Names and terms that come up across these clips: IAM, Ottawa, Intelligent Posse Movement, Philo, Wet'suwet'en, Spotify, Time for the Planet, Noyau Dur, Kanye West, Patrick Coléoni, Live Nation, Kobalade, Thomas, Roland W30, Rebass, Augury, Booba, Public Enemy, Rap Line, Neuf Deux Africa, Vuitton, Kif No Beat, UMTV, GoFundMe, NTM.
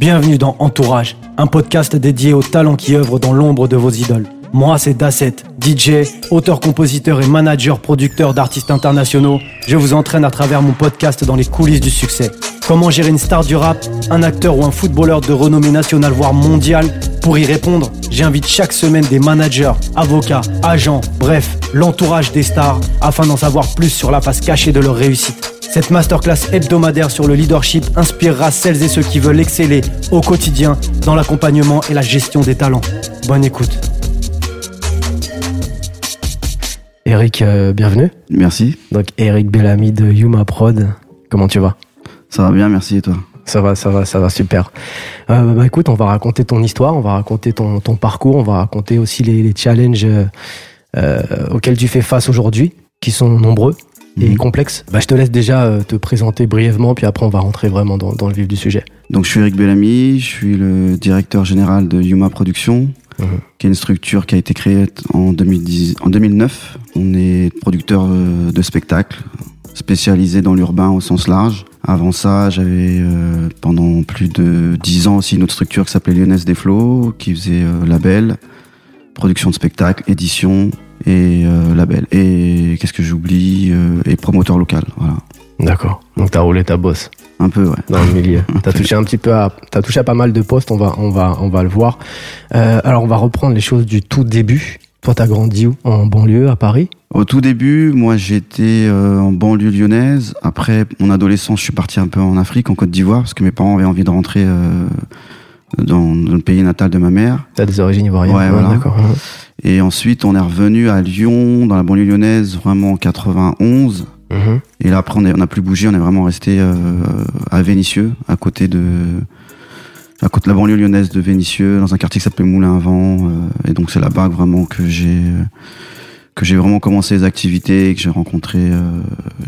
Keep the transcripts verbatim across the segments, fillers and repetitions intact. Bienvenue dans Entourage, un podcast dédié aux talents qui œuvrent dans l'ombre de vos idoles. Moi, c'est Dasset, D J, auteur-compositeur et manager-producteur d'artistes internationaux. Je vous entraîne à travers mon podcast dans les coulisses du succès. Comment gérer une star du rap, un acteur ou un footballeur de renommée nationale voire mondiale? Pour y répondre, j'invite chaque semaine des managers, avocats, agents, bref, l'entourage des stars, afin d'en savoir plus sur la face cachée de leur réussite. Cette masterclass hebdomadaire sur le leadership inspirera celles et ceux qui veulent exceller au quotidien dans l'accompagnement et la gestion des talents. Bonne écoute. Éric, euh, bienvenue. Merci. Donc Éric Bellamy de Yuma Prod, comment tu vas? Ça va bien, merci, et toi? Ça va, ça va, ça va, super. Euh, bah, écoute, on va raconter ton histoire, on va raconter ton, ton parcours, on va raconter aussi les, les challenges euh, auxquels tu fais face aujourd'hui, qui sont nombreux et mmh. complexes. Bah, je te laisse déjà te présenter brièvement, puis après on va rentrer vraiment dans, dans le vif du sujet. Donc je suis Éric Bellamy, je suis le directeur général de Yuma Productions, mmh. qui est une structure qui a été créée en, deux mille dix, en deux mille neuf. On est producteur de spectacles, spécialisé dans l'urbain au sens large. Avant ça, j'avais euh, pendant plus de dix ans aussi une autre structure qui s'appelait Lyonnaise des Flows, qui faisait euh, label, production de spectacle, édition et euh, label. Et qu'est-ce que j'oublie euh, et promoteur local, voilà. D'accord. Donc t'as roulé ta bosse. Un peu, ouais. Dans le milieu. T'as touché un petit peu à, t'as touché à pas mal de postes, on va, on va, on va le voir. Euh, alors on va reprendre les choses du tout début. Toi, t'as grandi où? En banlieue, à Paris? Au tout début, moi, j'étais euh, en banlieue lyonnaise. Après, mon adolescence, je suis parti un peu en Afrique, en Côte d'Ivoire, parce que mes parents avaient envie de rentrer euh, dans, dans le pays natal de ma mère. T'as des origines ivoiriennes? Ouais, voilà. D'accord. Et ensuite, on est revenu à Lyon, dans la banlieue lyonnaise, vraiment en quatre-vingt-onze. Mmh. Et là, après, on n'a plus bougé, on est vraiment resté euh, à Vénissieux, à côté de... à côté de la banlieue lyonnaise de Vénissieux, dans un quartier qui s'appelait Moulin à Vent, euh, et donc c'est là-bas vraiment que j'ai euh, que j'ai vraiment commencé les activités, que j'ai rencontré, euh,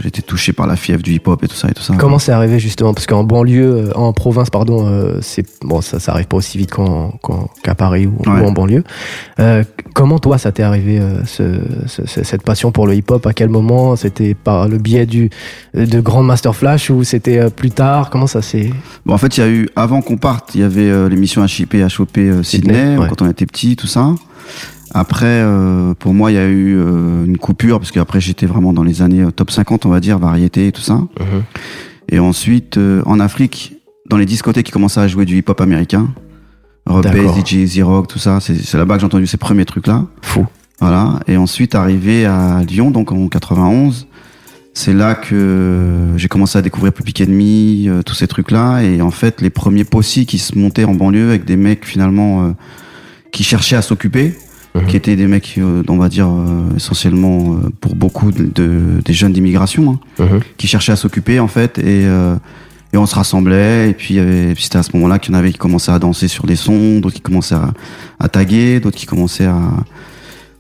j'étais touché par la fièvre du hip-hop et tout ça et tout ça. Comment c'est arrivé justement, parce qu'en banlieue, en province pardon, euh, c'est bon, ça, ça arrive pas aussi vite qu'en, qu'en, qu'à Paris ou, ouais. ou en banlieue. Euh, comment toi ça t'est arrivé euh, ce, ce, cette passion pour le hip-hop? À quel moment? C'était par le biais du de Grand Master Flash ou c'était plus tard? Comment ça s'est... Bon, en fait il y a eu, avant qu'on parte, il y avait euh, l'émission H I P, H O P euh, Sydney, Sydney ouais. quand on était petit, tout ça. Après, euh, pour moi, il y a eu euh, une coupure, parce qu'après, j'étais vraiment dans les années top cinquante, on va dire, variété et tout ça. Mmh. Et ensuite, euh, en Afrique, dans les discothèques, ils commençaient à jouer du hip-hop américain. Rebass, D J, Z-Rock, tout ça. C'est, c'est là-bas que j'ai entendu ces premiers trucs-là. Fou. Voilà. Et ensuite, arrivé à Lyon, donc en quatre-vingt-onze, c'est là que j'ai commencé à découvrir Public Enemy, euh, tous ces trucs-là. Et en fait, les premiers possis qui se montaient en banlieue avec des mecs, finalement, euh, qui cherchaient à s'occuper... Mmh. qui étaient des mecs, euh, on va dire, euh, essentiellement, euh, pour beaucoup, de, de, des jeunes d'immigration, hein, mmh. qui cherchaient à s'occuper, en fait, et, euh, et on se rassemblait, et puis, y avait, et puis c'était à ce moment-là qu'il y en avait qui commençaient à danser sur des sons, d'autres qui commençaient à, à taguer, d'autres qui commençaient à...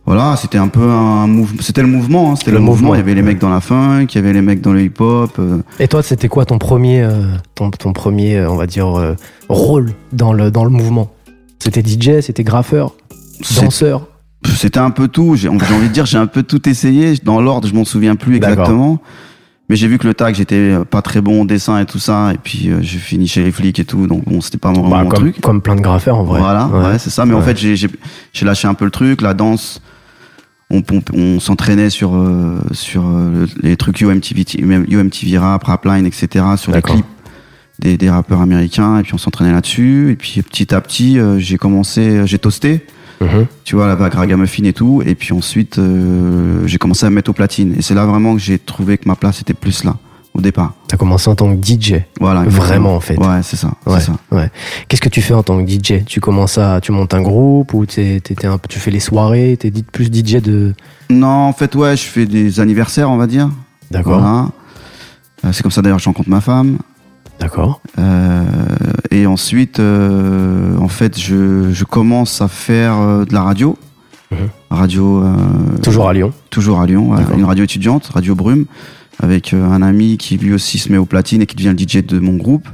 Voilà, c'était un peu un mouvement, c'était le mouvement, hein, c'était le, le mouvement, mouvement, il y avait les mecs dans la funk, il y avait les mecs dans le hip-hop. Euh... Et toi, c'était quoi ton premier, euh, ton, ton premier, on va dire, euh, rôle dans le, dans le mouvement? C'était D J, c'était graffeur? Danseur? C'était un peu tout, j'ai, j'ai envie de dire, j'ai un peu tout essayé, dans l'ordre je m'en souviens plus exactement, d'accord. mais j'ai vu que le tag, j'étais pas très bon au dessin et tout ça, et puis euh, j'ai fini chez les flics et tout, donc bon, c'était pas vraiment bah, mon comme, truc. Comme plein de graffeurs en vrai. Voilà, ouais, ouais c'est ça, mais ouais. en fait j'ai, j'ai, j'ai lâché un peu le truc, la danse, on, on, on s'entraînait sur, euh, sur euh, les trucs U M T V, U M T V Rap, Rap Line, et cetera, sur d'accord. les clips des, des rappeurs américains, et puis on s'entraînait là-dessus, et puis petit à petit, euh, j'ai commencé, j'ai toasté, Mmh. tu vois, la vague ragamuffin et tout, et puis ensuite euh, j'ai commencé à me mettre aux platines, et c'est là vraiment que j'ai trouvé que ma place était plus là au départ. T'as commencé en tant que D J, voilà, vraiment en fait. Ouais, c'est ça. Ouais, c'est ça. Ouais. Qu'est-ce que tu fais en tant que D J? Tu commences à, tu montes un groupe ou t'es, t'es, t'es un, tu fais les soirées? T'es plus D J de... Non, en fait, ouais, je fais des anniversaires, on va dire. D'accord. Voilà. C'est comme ça d'ailleurs que je rencontre ma femme. D'accord. Euh, et ensuite, euh, en fait, je, je commence à faire euh, de la radio. Mmh. Radio. Euh, toujours à Lyon. Toujours à Lyon. Euh, une radio étudiante, Radio Brume, avec euh, un ami qui lui aussi se met aux platines et qui devient le D J de mon groupe.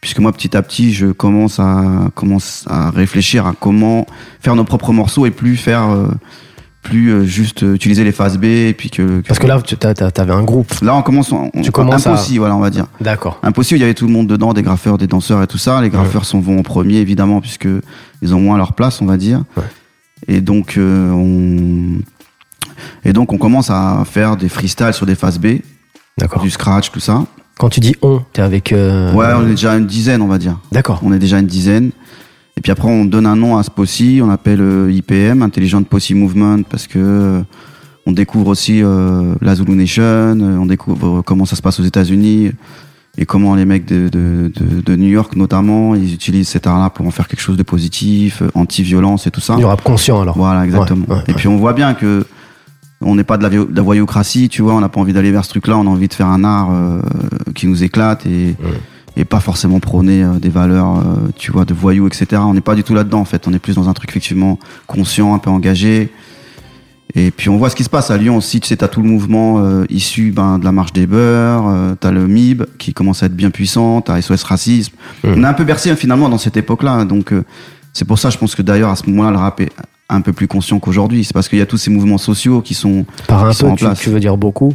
Puisque moi, petit à petit, je commence à commence à réfléchir à comment faire nos propres morceaux et plus faire euh, plus juste utiliser les phases B et puis que, que parce que là tu avais un groupe, là on commence on, tu commences Impossible à... voilà on va dire d'accord Impossible, il y avait tout le monde dedans, des graffeurs, des danseurs et tout ça. Les graffeurs ouais. sont vont en premier évidemment puisque ils ont moins leur place on va dire ouais. et donc euh, on et donc on commence à faire des freestyles sur des phases B, d'accord, du scratch tout ça. Quand tu dis on, t'es avec euh... ouais on est déjà une dizaine on va dire d'accord on est déjà une dizaine. Et puis après, on donne un nom à ce possi, on appelle euh, I P M, Intelligent Posse Movement, parce que euh, on découvre aussi euh, la Zulu Nation, euh, on découvre comment ça se passe aux États-Unis et comment les mecs de, de, de, de New York notamment, ils utilisent cet art-là pour en faire quelque chose de positif, euh, anti-violence et tout ça. Du rap conscient alors. Voilà, exactement. Ouais, ouais, et ouais. puis on voit bien que on n'est pas de la, de la voyoucratie, tu vois, on n'a pas envie d'aller vers ce truc-là, on a envie de faire un art euh, qui nous éclate et... Ouais. et pas forcément prôner euh, des valeurs, euh, tu vois, de voyous, et cetera. On n'est pas du tout là-dedans, en fait. On est plus dans un truc effectivement conscient, un peu engagé. Et puis on voit ce qui se passe à Lyon aussi. Tu sais, t'as tout le mouvement euh, issu ben, de la Marche des Beurs, euh, t'as le M I B qui commence à être bien puissant, t'as S O S Racisme. Mmh. On est un peu bercé hein, finalement dans cette époque-là. Donc euh, c'est pour ça, je pense que d'ailleurs à ce moment-là, le rap est un peu plus conscient qu'aujourd'hui. C'est parce qu'il y a tous ces mouvements sociaux qui sont, Par un qui peu, sont en tu, place. Tu veux dire beaucoup?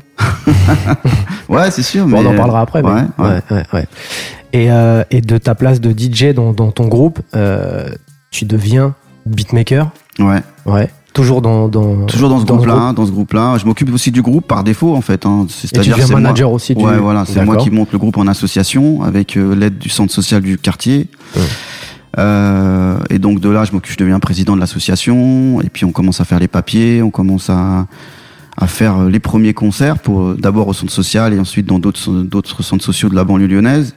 Ouais, c'est sûr. Bon, mais... on en parlera après. Ouais, mais... ouais. Ouais, ouais, ouais. Et, euh, et de ta place de D J dans, dans ton groupe, euh, tu deviens beatmaker. Ouais. Ouais. Toujours dans, dans, Toujours dans ce dans groupe-là, groupe. dans ce groupe-là. Je m'occupe aussi du groupe par défaut, en fait. Hein. C'est, et tu deviens manager moi. aussi. Du... Ouais, voilà. C'est D'accord. moi qui monte le groupe en association avec euh, l'aide du centre social du quartier. Ouais. Euh, et donc de là, je m'occupe, je deviens président de l'association. Et puis on commence à faire les papiers, on commence à, à faire les premiers concerts pour d'abord au centre social et ensuite dans d'autres d'autres centres sociaux de la banlieue lyonnaise.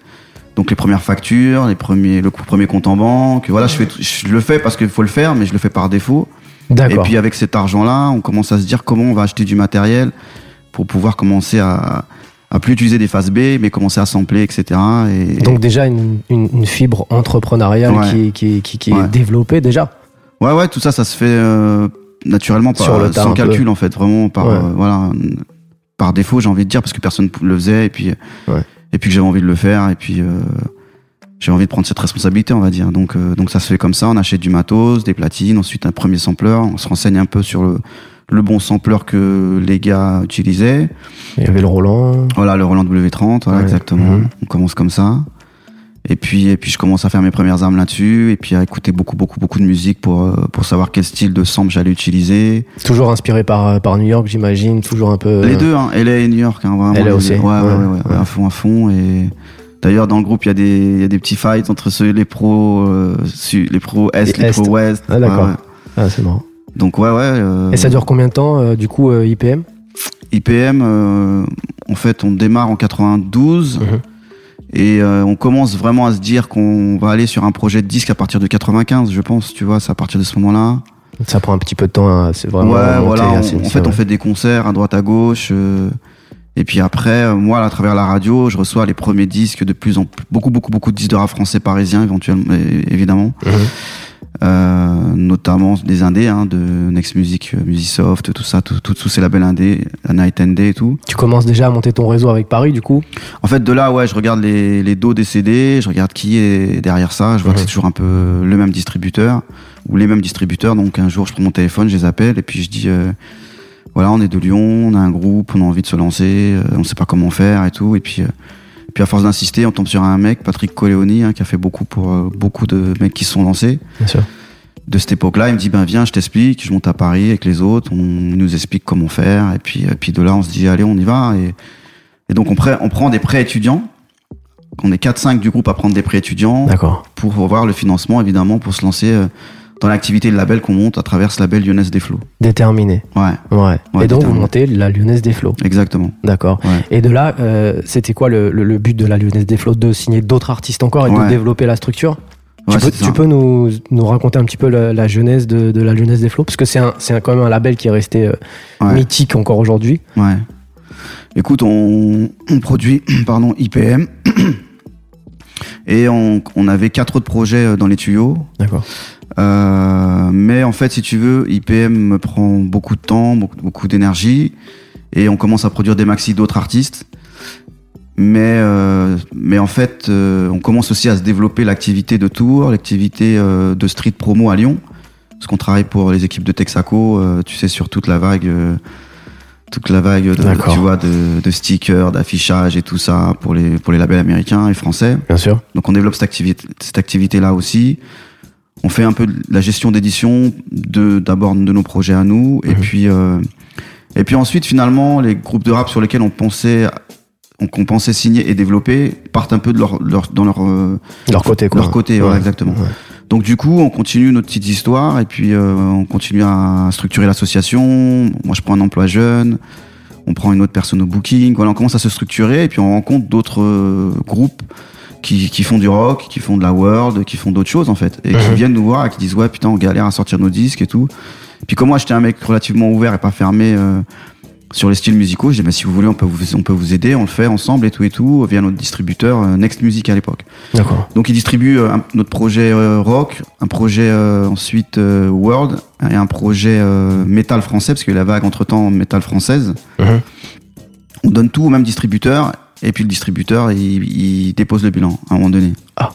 Donc les premières factures, les premiers le premier compte en banque. Voilà, je fais je le fais parce qu'il faut le faire, mais je le fais par défaut. D'accord. Et puis avec cet argent-là, on commence à se dire comment on va acheter du matériel pour pouvoir commencer à à plus utiliser des phases B, mais commencer à sampler, et cetera. Et, Donc déjà une, une, une fibre entrepreneuriale ouais. qui, qui, qui, qui ouais. est développée déjà. Ouais, ouais, tout ça, ça se fait euh, naturellement, par, le sans calcul en fait, vraiment par ouais. euh, voilà, par défaut, j'ai envie de dire, parce que personne le faisait, et puis ouais. et puis que j'avais envie de le faire, et puis euh, j'ai envie de prendre cette responsabilité, on va dire. Donc euh, donc ça se fait comme ça, on achète du matos, des platines, ensuite un premier sampleur, on se renseigne un peu sur le le bon sampleur que les gars utilisaient. Il y avait le Roland. Voilà, le Roland W trente, voilà, ouais. exactement. Mmh. On commence comme ça. Et puis, et puis je commence à faire mes premières armes là-dessus, et puis à écouter beaucoup, beaucoup, beaucoup de musique pour, pour savoir quel style de sample j'allais utiliser. Toujours inspiré par, par New York, j'imagine, toujours un peu... Les deux, hein, L A et New York. Hein, vraiment, L A aussi. Ouais, ouais, ouais, ouais, ouais, ouais, à fond, à fond, et... D'ailleurs, dans le groupe, il y a des, il y a des petits fights entre ceux, les pros, euh, les pros Est, les, les est. pros Ouest. Ah, d'accord. Ouais, ouais. Ah, c'est marrant. Donc ouais ouais. Euh... Et ça dure combien de temps euh, du coup euh, I P M ? I P M, euh, en fait, on démarre en quatre-vingt-douze mmh. et euh, on commence vraiment à se dire qu'on va aller sur un projet de disque à partir de quatre-vingt-quinze, je pense. Tu vois, c'est à partir de ce moment-là. Ça prend un petit peu de temps, hein, c'est vraiment. Ouais voilà. On, en fait, ouais. on fait des concerts à droite à gauche. Euh, et puis après, moi, à travers la radio, je reçois les premiers disques de plus en plus, beaucoup beaucoup beaucoup de disques de rap français parisien, éventuellement, évidemment. Mmh. Euh, notamment des indés hein, de Next Music, Musisoft, tout ça, tout, tout, tous ces labels indés, la Night and Day et tout. Tu commences déjà à monter ton réseau avec Paris du coup ? En fait de là ouais, je regarde les, les dos des C D, je regarde qui est derrière ça, je vois mmh. que c'est toujours un peu le même distributeur ou les mêmes distributeurs, donc un jour je prends mon téléphone, je les appelle et puis je dis euh, voilà on est de Lyon, on a un groupe, on a envie de se lancer, euh, on sait pas comment faire et tout et puis... Euh, Puis à force d'insister, on tombe sur un mec, Patrick Coléoni, hein, qui a fait beaucoup pour euh, beaucoup de mecs qui se sont lancés. Bien sûr. De cette époque-là, il me dit ben viens, je t'explique. Je monte à Paris avec les autres, on nous explique comment faire. Et puis, et puis de là, on se dit allez, on y va. Et, et donc on, pré- on prend des prêts étudiants. On est quatre cinq du groupe à prendre des prêts étudiants. D'accord. Pour avoir le financement, évidemment, pour se lancer. Euh, dans l'activité de label qu'on monte à travers ce label Lyonnaise des Flows. Déterminé. Ouais. Ouais. ouais et donc vous montez la Lyonnaise des Flows. Exactement. D'accord. Ouais. Et de là, euh, c'était quoi le, le, le but de la Lyonnaise des Flows ? De signer d'autres artistes encore et ouais. de développer la structure ? Ouais, tu peux, tu peux nous, nous raconter un petit peu la, la jeunesse de, de la Lyonnaise des Flows ? Parce que c'est, un, c'est un, quand même un label qui est resté euh, ouais. mythique encore aujourd'hui. Ouais. Écoute, on, on produit pardon, I P M et on, on avait quatre autres projets dans les tuyaux. D'accord. Euh, mais en fait, si tu veux, I P M me prend beaucoup de temps, beaucoup, beaucoup d'énergie, et on commence à produire des maxis d'autres artistes. Mais, euh, mais en fait, euh, on commence aussi à se développer l'activité de tour, l'activité euh, de street promo à Lyon. Parce qu'on travaille pour les équipes de Texaco, euh, tu sais, sur toute la vague, euh, toute la vague de, tu vois, de, de stickers, d'affichage et tout ça pour les, pour les labels américains et français. Bien sûr. Donc on développe cette activité, cette activité-là aussi. On fait un peu de la gestion d'édition de, d'abord de nos projets à nous. Mmh. Et puis, euh, et puis ensuite, finalement, les groupes de rap sur lesquels on pensait, qu'on pensait signer et développer partent un peu de leur, leur, dans leur, euh, leur côté, quoi. Leur côté, ouais. Voilà, exactement. Ouais. Donc du coup, on continue notre petite histoire et puis euh, on continue à structurer l'association. Moi, je prends un emploi jeune, on prend une autre personne au booking. Voilà, on commence à se structurer et puis on rencontre d'autres euh, groupes qui, qui font du rock, qui font de la world, qui font d'autres choses en fait, et mmh. qui viennent nous voir et qui disent ouais putain, on galère à sortir nos disques et tout. Et puis comme moi, j'étais un mec relativement ouvert et pas fermé euh, sur les styles musicaux, je dis mais si vous voulez, on peut vous, on peut vous aider, on le fait ensemble et tout et tout, via notre distributeur euh, Next Music à l'époque. D'accord. Donc ils distribuent euh, un, notre projet euh, rock, un projet euh, ensuite euh, world et un projet euh, métal français, parce qu'il y a eu la vague entre temps métal française. Mmh. On donne tout au même distributeur et puis le distributeur il, il dépose le bilan à un moment donné. Ah.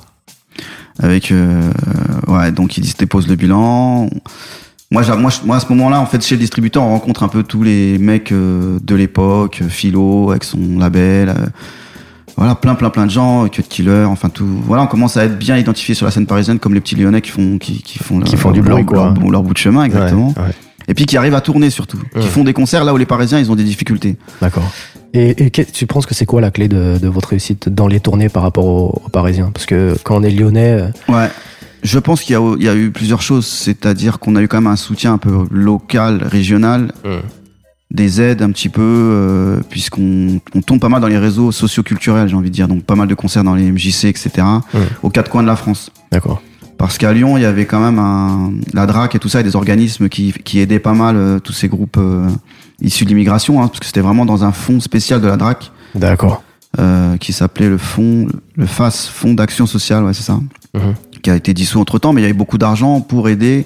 Avec euh, ouais, donc il dépose le bilan. Moi, moi, moi, à ce moment-là, en fait, chez le distributeur, on rencontre un peu tous les mecs euh, de l'époque, Philo, avec son label, euh, voilà, plein, plein, plein de gens, Cut Killer, enfin tout. Voilà, on commence à être bien identifié sur la scène parisienne comme les petits Lyonnais qui font, qui, qui font, qui leur, font du leur, bruit, quoi. Leur, leur bout de chemin, exactement. Ouais, ouais. Et puis qui arrivent à tourner surtout, ouais. Qui font des concerts là où les Parisiens ils ont des difficultés. D'accord. Et, et tu penses que c'est quoi la clé de, de votre réussite dans les tournées par rapport aux, aux Parisiens ? Parce que quand on est Lyonnais. Ouais. Je pense qu'il y a, il y a eu plusieurs choses, c'est-à-dire qu'on a eu quand même un soutien un peu local, régional, mmh. des aides un petit peu, euh, puisqu'on on tombe pas mal dans les réseaux socio-culturels, j'ai envie de dire, donc pas mal de concerts dans les M J C, et cetera, mmh. aux quatre coins de la France. D'accord. Parce qu'à Lyon, il y avait quand même un, la D R A C et tout ça, et des organismes qui, qui aidaient pas mal euh, tous ces groupes euh, issus de l'immigration, hein, parce que c'était vraiment dans un fonds spécial de la D R A C. D'accord. Euh, qui s'appelait le fonds, le F A S, Fonds d'Action Sociale, ouais, c'est ça. Mmh. Qui a été dissous entre temps, mais il y avait beaucoup d'argent pour aider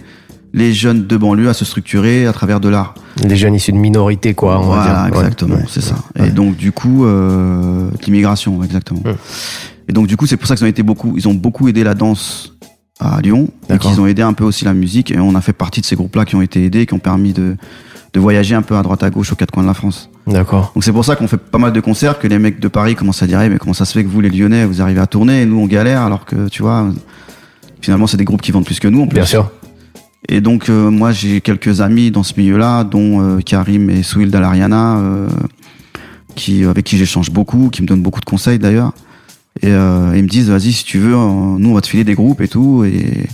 les jeunes de banlieue à se structurer à travers de l'art. Les jeunes issus de minorités, quoi. On voilà, va dire. Exactement, ouais, c'est ouais, ça. Ouais. Et donc du coup, euh, l'immigration, exactement. Ouais. Et donc du coup, c'est pour ça qu'ils ont été beaucoup, ils ont beaucoup aidé la danse à Lyon, D'accord. et qu'ils ont aidé un peu aussi la musique. Et on a fait partie de ces groupes-là qui ont été aidés, qui ont permis de de voyager un peu à droite à gauche aux quatre coins de la France. D'accord. Donc c'est pour ça qu'on fait pas mal de concerts, que les mecs de Paris commencent à dire hey, mais comment ça se fait que vous les Lyonnais vous arrivez à tourner et nous on galère, alors que tu vois. Finalement, c'est des groupes qui vendent plus que nous, en plus. Bien sûr. Et donc, euh, moi, j'ai quelques amis dans ce milieu-là, dont euh, Karim et Souil Dalariana, euh, qui, avec qui j'échange beaucoup, qui me donnent beaucoup de conseils, d'ailleurs. Et euh, ils me disent, vas-y, si tu veux, euh, nous, on va te filer des groupes et tout. Et,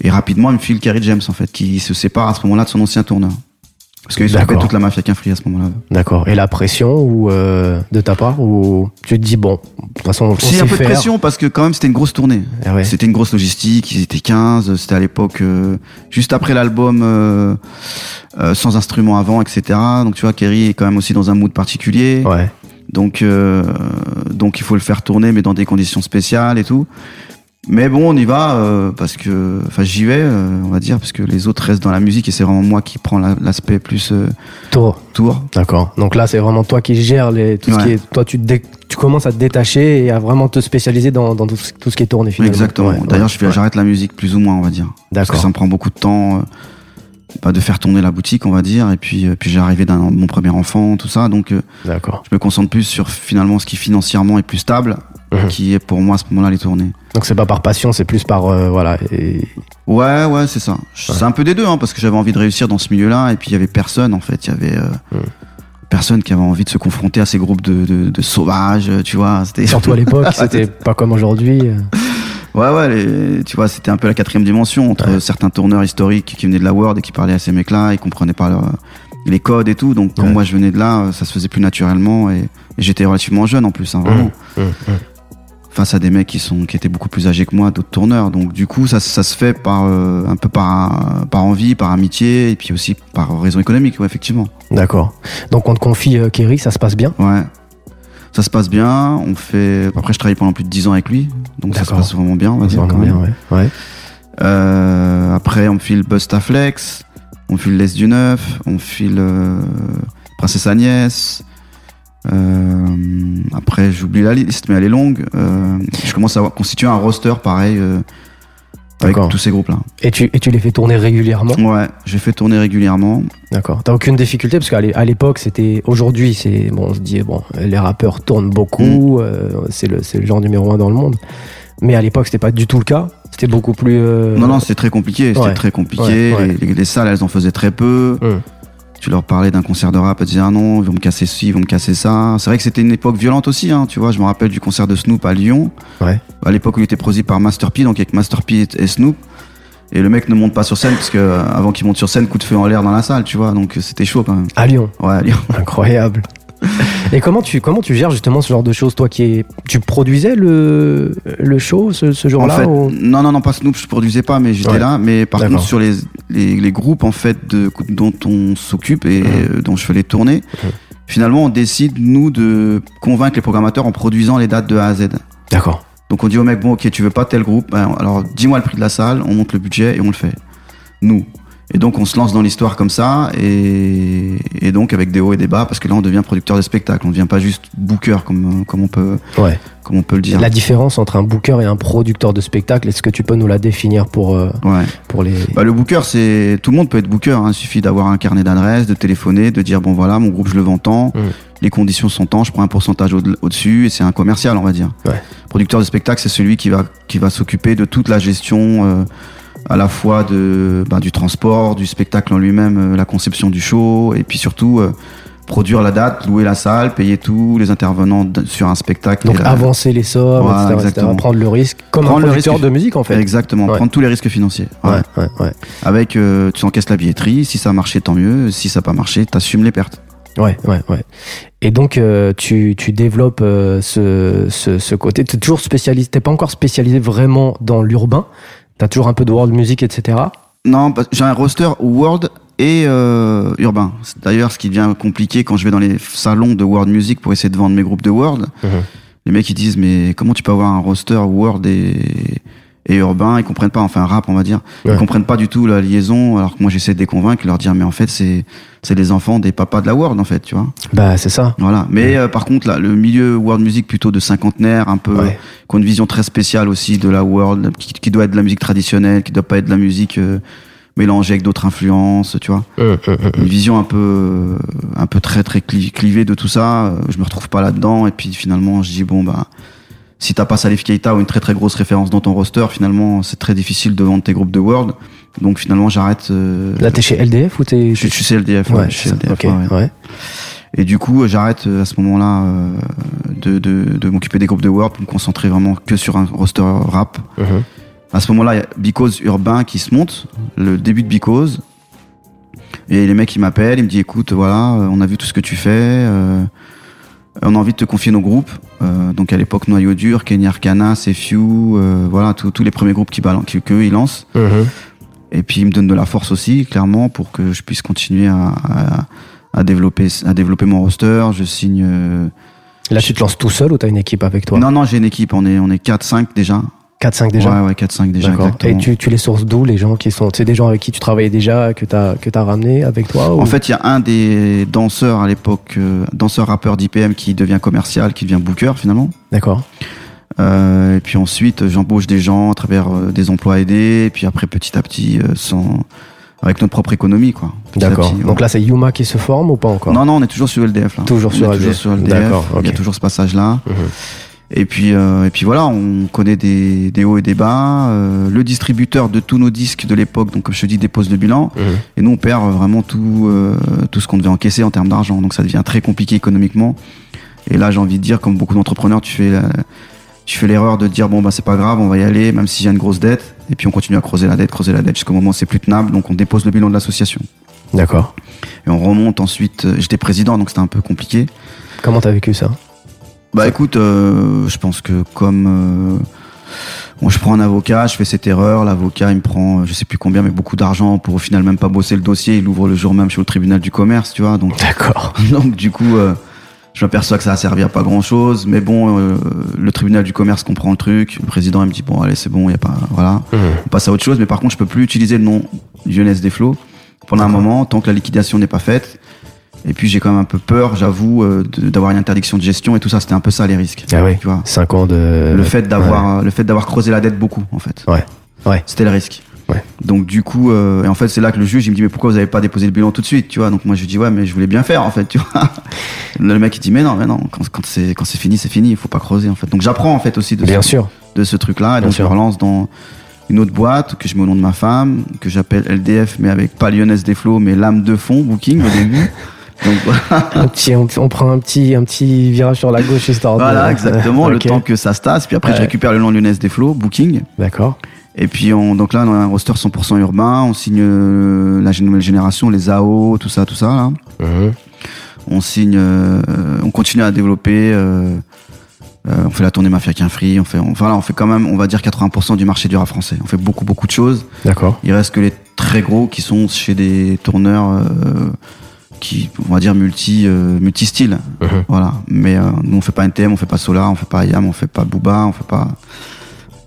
et rapidement, ils me filent Kerry James, en fait, qui se sépare à ce moment-là de son ancien tourneur. Parce qu'ils ont fait toute la Mafia K un Fry à ce moment-là. D'accord. Et la pression ou euh, de ta part ou tu te dis bon, de toute façon on sait faire. Si, un peu de pression parce que quand même c'était une grosse tournée. Ah ouais. C'était une grosse logistique, ils étaient quinze, c'était à l'époque euh, juste après l'album euh, euh, sans instrument avant, et cetera. Donc tu vois, Kerry est quand même aussi dans un mood particulier. Ouais. Donc euh, donc il faut le faire tourner mais dans des conditions spéciales et tout. Mais bon, on y va euh, parce que, enfin, j'y vais, euh, on va dire, parce que les autres restent dans la musique et c'est vraiment moi qui prends la, l'aspect plus euh, tour. Tour. D'accord. Donc là, c'est vraiment toi qui gères les, tout ouais. ce qui est. Toi, tu, dé- tu commences à te détacher et à vraiment te spécialiser dans, dans tout, ce, tout ce qui est tourné finalement. Exactement. Ouais, D'ailleurs, ouais, je fais, ouais. j'arrête la musique plus ou moins, on va dire. D'accord. Parce que ça me prend beaucoup de temps, euh, bah, de faire tourner la boutique, on va dire. Et puis, euh, puis j'ai arrivé d'un mon premier enfant, tout ça. Donc, euh, D'accord. je me concentre plus sur finalement ce qui financièrement est plus stable. Mmh. Qui est pour moi à ce moment-là les tournées. Donc c'est pas par passion, c'est plus par euh, voilà. Et... Ouais ouais c'est ça. Ouais. C'est un peu des deux hein, parce que j'avais envie de réussir dans ce milieu-là et puis il y avait personne en fait, il y avait euh, mmh. personne qui avait envie de se confronter à ces groupes de, de, de sauvages, tu vois. C'était... Surtout à l'époque, c'était pas comme aujourd'hui. Ouais ouais, les, tu vois, c'était un peu la quatrième dimension entre ouais. certains tourneurs historiques qui venaient de la world et qui parlaient à ces mecs-là, ils comprenaient pas leur, les codes et tout. Donc quand ouais. moi je venais de là, ça se faisait plus naturellement et, et j'étais relativement jeune en plus, hein, vraiment. Mmh. Mmh. Face à des mecs qui sont qui étaient beaucoup plus âgés que moi, d'autres tourneurs. Donc du coup, ça ça se fait par euh, un peu par par envie, par amitié et puis aussi par raison économique, ouais, effectivement. D'accord. Donc on te confie euh, Kerry, ça se passe bien ? Ouais. Ça se passe bien, on fait après je travaille pendant plus de dix ans avec lui. Donc D'accord. ça se passe vraiment bien, on va dire vraiment quand même. Bien, ouais. Ouais. Euh, après on me file Bustaflex, on file l'Est du Neuf, on file euh, Princesse Agnès. Euh, après j'oublie la liste mais elle est longue, euh, je commence à constituer un roster pareil euh, avec tous ces groupes-là. Et tu, et tu les fais tourner régulièrement ? Ouais, je les fais tourner régulièrement. D'accord. T'as aucune difficulté parce qu'à l'époque, c'était. Aujourd'hui, c'est bon, on se dit bon, les rappeurs tournent beaucoup, mmh. euh, c'est le c'est le genre numéro un dans le monde. Mais à l'époque, c'était pas du tout le cas. C'était beaucoup plus. Euh... Non, non, c'était très compliqué. C'était ouais. très compliqué. Ouais, ouais. Les, les salles, elles en faisaient très peu. Mmh. Tu leur parlais d'un concert de rap, elles disaient ah non, ils vont me casser ci, ils vont me casser ça. C'est vrai que c'était une époque violente aussi, hein, tu vois. Je me rappelle du concert de Snoop à Lyon. Ouais. À l'époque où il était produit par Master P, donc avec Master P et Snoop. Et le mec ne monte pas sur scène parce que avant qu'il monte sur scène, coup de feu en l'air dans la salle, tu vois. Donc c'était chaud quand même. À Lyon. Ouais, à Lyon. Incroyable. Et comment tu comment tu gères justement ce genre de choses, toi qui est tu produisais le le show ce, ce jour-là en fait, ou... Non non non pas Snoop, je produisais pas mais j'étais ouais. là, mais par D'accord. contre sur les, les les groupes en fait de, dont on s'occupe et mmh. dont je fais les tournées, mmh. finalement on décide nous de convaincre les programmateurs en produisant les dates de A à Z. D'accord. Donc on dit au mec bon ok tu veux pas tel groupe, ben, alors dis-moi le prix de la salle, on monte le budget et on le fait nous. Et donc on se lance dans l'histoire comme ça, et, et donc avec des hauts et des bas, parce que là on devient producteur de spectacle, on ne devient pas juste booker comme, comme, on peut, ouais. comme on peut le dire. La différence entre un booker et un producteur de spectacle, est-ce que tu peux nous la définir pour, euh, ouais. pour les... Bah, le booker, c'est... tout le monde peut être booker, hein. Il suffit d'avoir un carnet d'adresses, de téléphoner, de dire bon voilà mon groupe je le vends tant, mmh. les conditions sont tant, je prends un pourcentage au- au-dessus, et c'est un commercial on va dire. Ouais. Producteur de spectacle c'est celui qui va, qui va s'occuper de toute la gestion... Euh, à la fois de, bah, du transport, du spectacle en lui-même, euh, la conception du show, et puis surtout euh, produire la date, louer la salle, payer tous les intervenants de, sur un spectacle. Donc la... avancer les sommes, ouais, et cetera, et cetera. Prendre le risque, comme prendre un producteur risque... de musique en fait. Exactement, ouais. prendre tous les risques financiers. Ouais, ouais, ouais. ouais. Avec, euh, tu encaisses la billetterie, si ça a marché tant mieux, si ça n'a pas marché, t'assumes les pertes. Ouais, ouais, ouais. Et donc euh, tu tu développes euh, ce, ce ce côté. T'es toujours spécialisé, t'es pas encore spécialisé vraiment dans l'urbain. T'as toujours un peu de world music, et cetera. Non, j'ai un roster world et euh, urbain. C'est d'ailleurs ce qui devient compliqué quand je vais dans les salons de world music pour essayer de vendre mes groupes de world. Mmh. Les mecs ils disent mais comment tu peux avoir un roster world et, et urbain? Ils comprennent pas, enfin rap on va dire. Ouais. Ils comprennent pas du tout la liaison. Alors que moi j'essaie de les convaincre, leur dire mais en fait c'est c'est les enfants des papas de la world en fait, tu vois. Bah c'est ça. Voilà. Mais ouais. euh, par contre là le milieu world music plutôt de cinquantenaire, un peu, ouais. qui ont une vision très spéciale aussi de la world, qui, qui doit être de la musique traditionnelle, qui doit pas être de la musique euh, mélangée avec d'autres influences, tu vois. Euh, euh, euh, une vision un peu un peu très très clivée de tout ça. Je me retrouve pas là-dedans et puis finalement je dis bon bah si t'as pas Salif Keita ou une très très grosse référence dans ton roster, finalement c'est très difficile de vendre tes groupes de world. Donc finalement j'arrête. Euh... Là t'es chez L D F ou t'es... Je, je suis chez L D F. Ouais, ouais, je suis chez L D F, okay, ouais. ouais. Et du coup j'arrête à ce moment-là euh, de, de de m'occuper des groupes de world pour me concentrer vraiment que sur un roster rap. Uh-huh. À ce moment-là il y a Because Urbain qui se monte, le début de Because. Et les mecs ils m'appellent, ils me disent écoute voilà on a vu tout ce que tu fais. Euh, On a envie de te confier nos groupes. Euh, donc à l'époque Noyau Dur, Kenny Arcana, Sefiu, euh, voilà tous les premiers groupes qui balancent, qui, qu'eux ils lancent. Uh-huh. Et puis ils me donnent de la force aussi, clairement, pour que je puisse continuer à, à, à développer, à développer mon roster. Je signe. Euh, Là tu te lances tout seul ou t'as une équipe avec toi ? Non non j'ai une équipe, on est on est quatre cinq déjà. quatre cinq déjà. Ouais ouais quatre cinq déjà. D'accord. Exactement. Et tu tu les sources d'où les gens qui sont, c'est des gens avec qui tu travaillais déjà que t'as que t'as ramené avec toi ou... En fait il y a un des danseurs à l'époque euh, danseur rappeur d'I P M qui devient commercial, qui devient booker finalement. D'accord. Euh, et puis ensuite j'embauche des gens à travers euh, des emplois aidés et puis après petit à petit euh, sans avec notre propre économie quoi. D'accord. Petit, ouais. Donc là c'est Yuma qui se forme ou pas encore ? Non non on est toujours sur L D F là. Toujours sur L D F. Toujours sur L D F. D'accord. Okay. Il y a toujours ce passage là. Mmh. Et puis euh, et puis voilà, on connaît des, des hauts et des bas. Euh, le distributeur de tous nos disques de l'époque, donc comme je te dis, dépose le bilan. Mmh. Et nous on perd vraiment tout euh, tout ce qu'on devait encaisser en termes d'argent. Donc ça devient très compliqué économiquement. Et là j'ai envie de dire, comme beaucoup d'entrepreneurs, tu fais la, tu fais l'erreur de dire bon bah c'est pas grave, on va y aller, même si j'ai une grosse dette. Et puis on continue à creuser la dette, creuser la dette jusqu'au moment où c'est plus tenable. Donc on dépose le bilan de l'association. D'accord. Et on remonte ensuite. J'étais président, donc c'était un peu compliqué. Comment t'as vécu ça ? Bah écoute, euh, je pense que comme euh, bon, je prends un avocat, je fais cette erreur, l'avocat il me prend je sais plus combien mais beaucoup d'argent pour au final même pas bosser le dossier, il l'ouvre le jour même chez le tribunal du commerce, tu vois. Donc d'accord. Donc du coup, euh, je m'aperçois que ça a servi à pas grand chose, mais bon, euh, le tribunal du commerce comprend le truc, le président il me dit bon allez c'est bon, y a pas voilà, mmh. on passe à autre chose, mais par contre je peux plus utiliser le nom Lyonnaise des Flows pendant d'accord. un moment tant que la liquidation n'est pas faite. Et puis j'ai quand même un peu peur, j'avoue, euh, de, d'avoir une interdiction de gestion et tout ça. C'était un peu ça les risques. Ah oui. Tu vois. Cinq ans de. Le fait d'avoir, ouais. le fait d'avoir creusé la dette beaucoup en fait. Ouais. Ouais. C'était le risque. Ouais. Donc du coup, euh, et en fait c'est là que le juge il me dit mais pourquoi vous n'avez pas déposé le bilan tout de suite, tu vois. Donc moi je lui dis ouais mais je voulais bien faire en fait, tu vois. Le mec il dit mais non mais non quand, quand c'est quand c'est fini c'est fini, il faut pas creuser en fait. Donc j'apprends en fait aussi de bien ce, sûr. de ce truc là et bien donc sûr. Je relance dans une autre boîte que je mets au nom de ma femme que j'appelle L D F mais avec pas Lyonnaise des Flows mais l'âme de fond Booking au début. Donc, voilà. un petit, on, on prend un petit, un petit virage sur la gauche histoire de... Voilà exactement, okay. Le temps que ça se tasse. Puis après ouais. je récupère le nom Lyonnaise des Flows Booking. D'accord. Et puis on, donc là on a un roster cent pour cent urbain, on signe euh, la nouvelle génération, les A O, tout ça, tout ça là. Mmh. On signe, euh, on continue à développer, euh, euh, on fait la tournée Mafia K un Fry, on fait, on, enfin là on fait quand même, on va dire quatre-vingts pour cent du marché du rap français. On fait beaucoup beaucoup de choses. D'accord. Il reste que les très gros qui sont chez des tourneurs euh, qui, on va dire multi, euh, multi style. Mmh. Voilà. Mais euh, nous on fait pas N T M, on fait pas Solar, on fait pas I A M, on fait pas Booba, on fait pas.